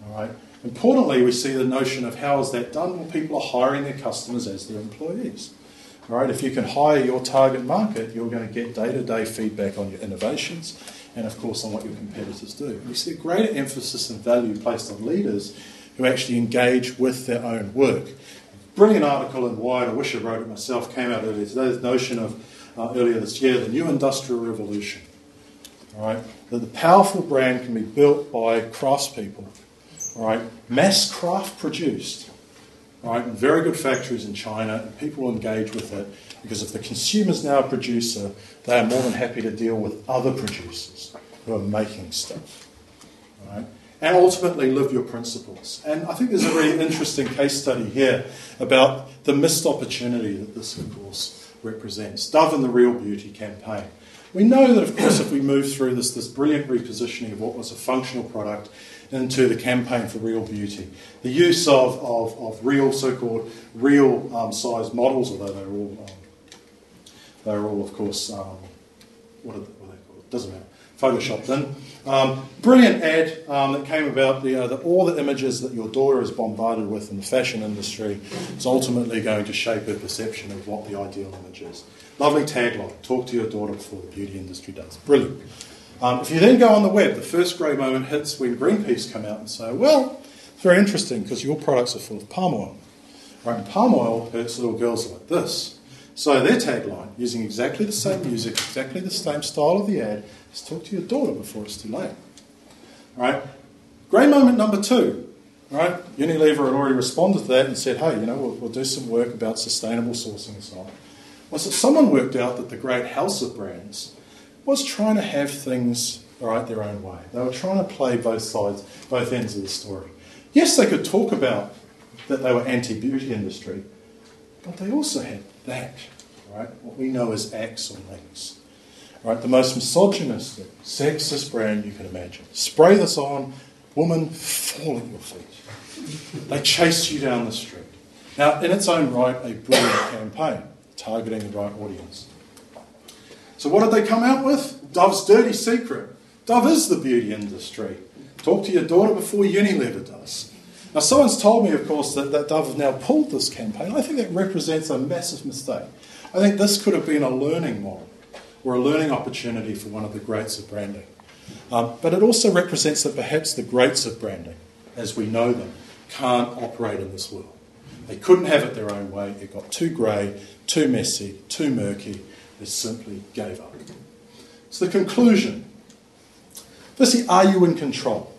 All right? Importantly, we see the notion of how is that done? Well, people are hiring their customers as their employees. All right? If you can hire your target market, you're going to get day-to-day feedback on your innovations and, of course, on what your competitors do. We see a greater emphasis and value placed on leaders who actually engage with their own work. A brilliant article in Wired, I wish I wrote it myself, came out earlier today, this notion of uh, earlier this year, the new industrial revolution. all right, that the powerful brand can be built by craftspeople, all right, mass craft produced, all right, in very good factories in China, and people will engage with it because if the consumer's now a producer, they are more than happy to deal with other producers who are making stuff, all right? And ultimately live your principles. And I think there's a really interesting case study here about the missed opportunity that this, of course, represents. Dove and the Real Beauty campaign. We know that, of course, if we move through this, this brilliant repositioning of what was a functional product into the campaign for real beauty, the use of, of, of real, so-called real um, size models, although they're all, um, they're all, of course, um, what are they, what are they called? Doesn't matter. Photoshopped in. Um, brilliant ad um, that came about, you know, that all the images that your daughter is bombarded with in the fashion industry is ultimately going to shape her perception of what the ideal image is. Lovely tagline, talk to your daughter before the beauty industry does. Brilliant. Um, if you then go on the web, the first grey moment hits when Greenpeace come out and say, well, it's very interesting because your products are full of palm oil. Right? And palm oil hurts little girls like this. So their tagline, using exactly the same music, exactly the same style of the ad, is talk to your daughter before it's too late. All right? Grey moment number two. All right? Unilever had already responded to that and said, hey, you know, we'll, we'll do some work about sustainable sourcing and so on. Was that someone worked out that the great house of brands was trying to have things, all right, their own way. They were trying to play both sides, both ends of the story. Yes, they could talk about that they were anti-beauty industry, but they also had that, right? What we know as Axe or Links, right? The most misogynistic, sexist brand you can imagine. Spray this on, women fall at your feet. They chase you down the street. Now, in its own right, a brilliant campaign targeting the right audience. So what did they come out with? Dove's dirty secret. Dove is the beauty industry. Talk to your daughter before Unilever does. Now, someone's told me, of course, that, that Dove have now pulled this campaign. I think that represents a massive mistake. I think this could have been a learning model or a learning opportunity for one of the greats of branding. Um, but it also represents that perhaps the greats of branding, as we know them, can't operate in this world. They couldn't have it their own way. It got too grey, too messy, too murky. They simply gave up. So the conclusion. Firstly, are you in control?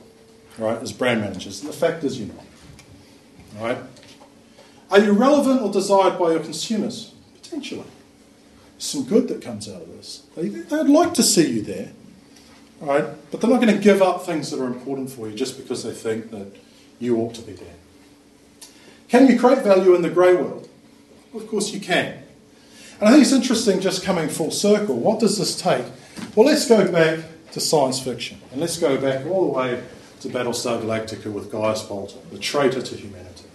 All right, as brand managers, and the fact is, you're not. All right, are you relevant or desired by your consumers? Potentially. Some good that comes out of this. They, they'd like to see you there. All right, but they're not going to give up things that are important for you just because they think that you ought to be there. Can you create value in the grey world? Of course, you can. And I think it's interesting, just coming full circle. What does this take? Well, let's go back to science fiction, and let's go back all the way to Battlestar Galactica with Gaius Bolter, the traitor to humanity.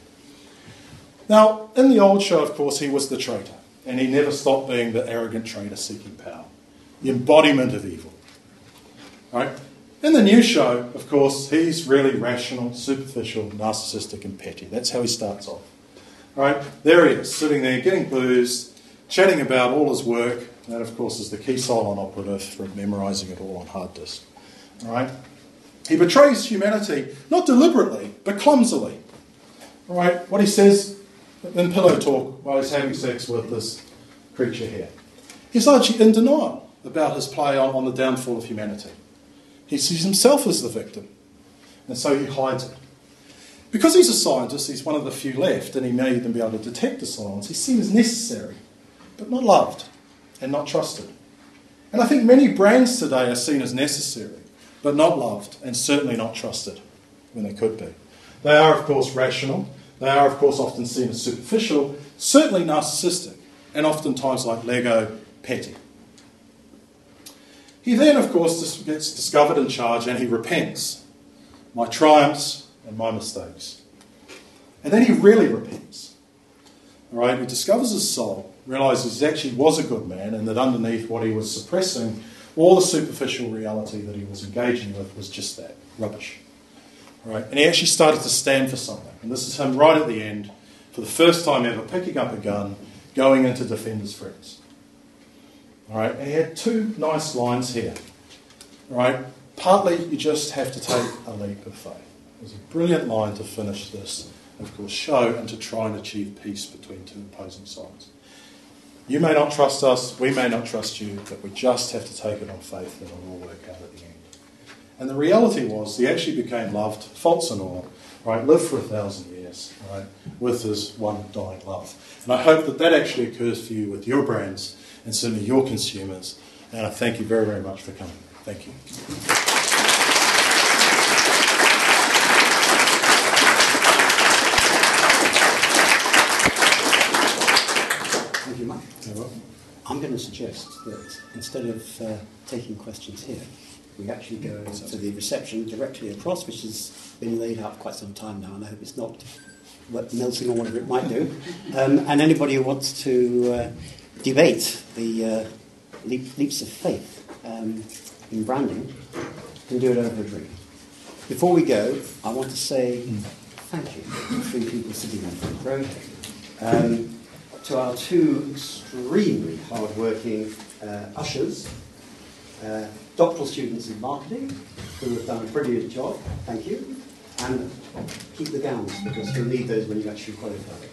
Now, in the old show, of course, he was the traitor, and he never stopped being the arrogant traitor seeking power, the embodiment of evil. All right? In the new show, of course, he's really rational, superficial, narcissistic, and petty. That's how he starts off. All right? There he is, sitting there getting booze, chatting about all his work. That, of course, is the key Cylon operative for memorising it all on hard disk. All right? He betrays humanity, not deliberately, but clumsily. All right, what he says in pillow talk while he's having sex with this creature here. He's largely in denial about his play on, on the downfall of humanity. He sees himself as the victim, and so he hides it. Because he's a scientist, he's one of the few left, and he may even be able to detect the silence. He's seen as necessary, but not loved and not trusted. And I think many brands today are seen as necessary, but not loved and certainly not trusted when they could be. They are, of course, rational. They are, of course, often seen as superficial, certainly narcissistic, and oftentimes, like Lego, petty. He then, of course, gets discovered in charge and he repents. My triumphs and my mistakes. And then he really repents. All right, he discovers his soul, realises he actually was a good man and that underneath what he was suppressing, all the superficial reality that he was engaging with was just that, rubbish. Right? And he actually started to stand for something. And this is him right at the end, for the first time ever, picking up a gun, going in to defend his friends. All right? And he had two nice lines here. All right? Partly, you just have to take a leap of faith. It was a brilliant line to finish this, of course, show and to try and achieve peace between two opposing sides. You may not trust us, we may not trust you, but we just have to take it on faith that it'll all work out at the end. And the reality was, he actually became loved, faults and all, right? Lived for a thousand years, right? With his one dying love. And I hope that that actually occurs for you with your brands and certainly your consumers. And I thank you very, very much for coming. Thank you. I'm going to suggest that instead of uh, taking questions here, we actually go to the reception directly across, which has been laid out for quite some time now, and I hope it's not melting or whatever it might do. Um, and anybody who wants to uh, debate the uh, leap, leaps of faith um, in branding can do it over a drink. Before we go, I want to say thank you to three people sitting on the front row. Um, to our two extremely hard-working uh, ushers, uh, doctoral students in marketing, who have done a brilliant job, thank you, and keep the gowns, because you'll need those when you actually qualify.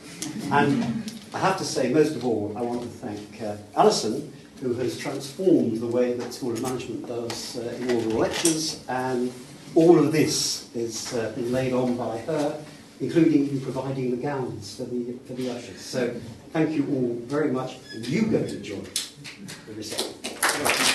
And I have to say, most of all, I want to thank uh, Alison, who has transformed the way that School of Management does uh, inaugural lectures, and all of this is uh, been laid on by her, including you providing the gowns for the, for the ushers. So thank you all very much, and you go to join the reception.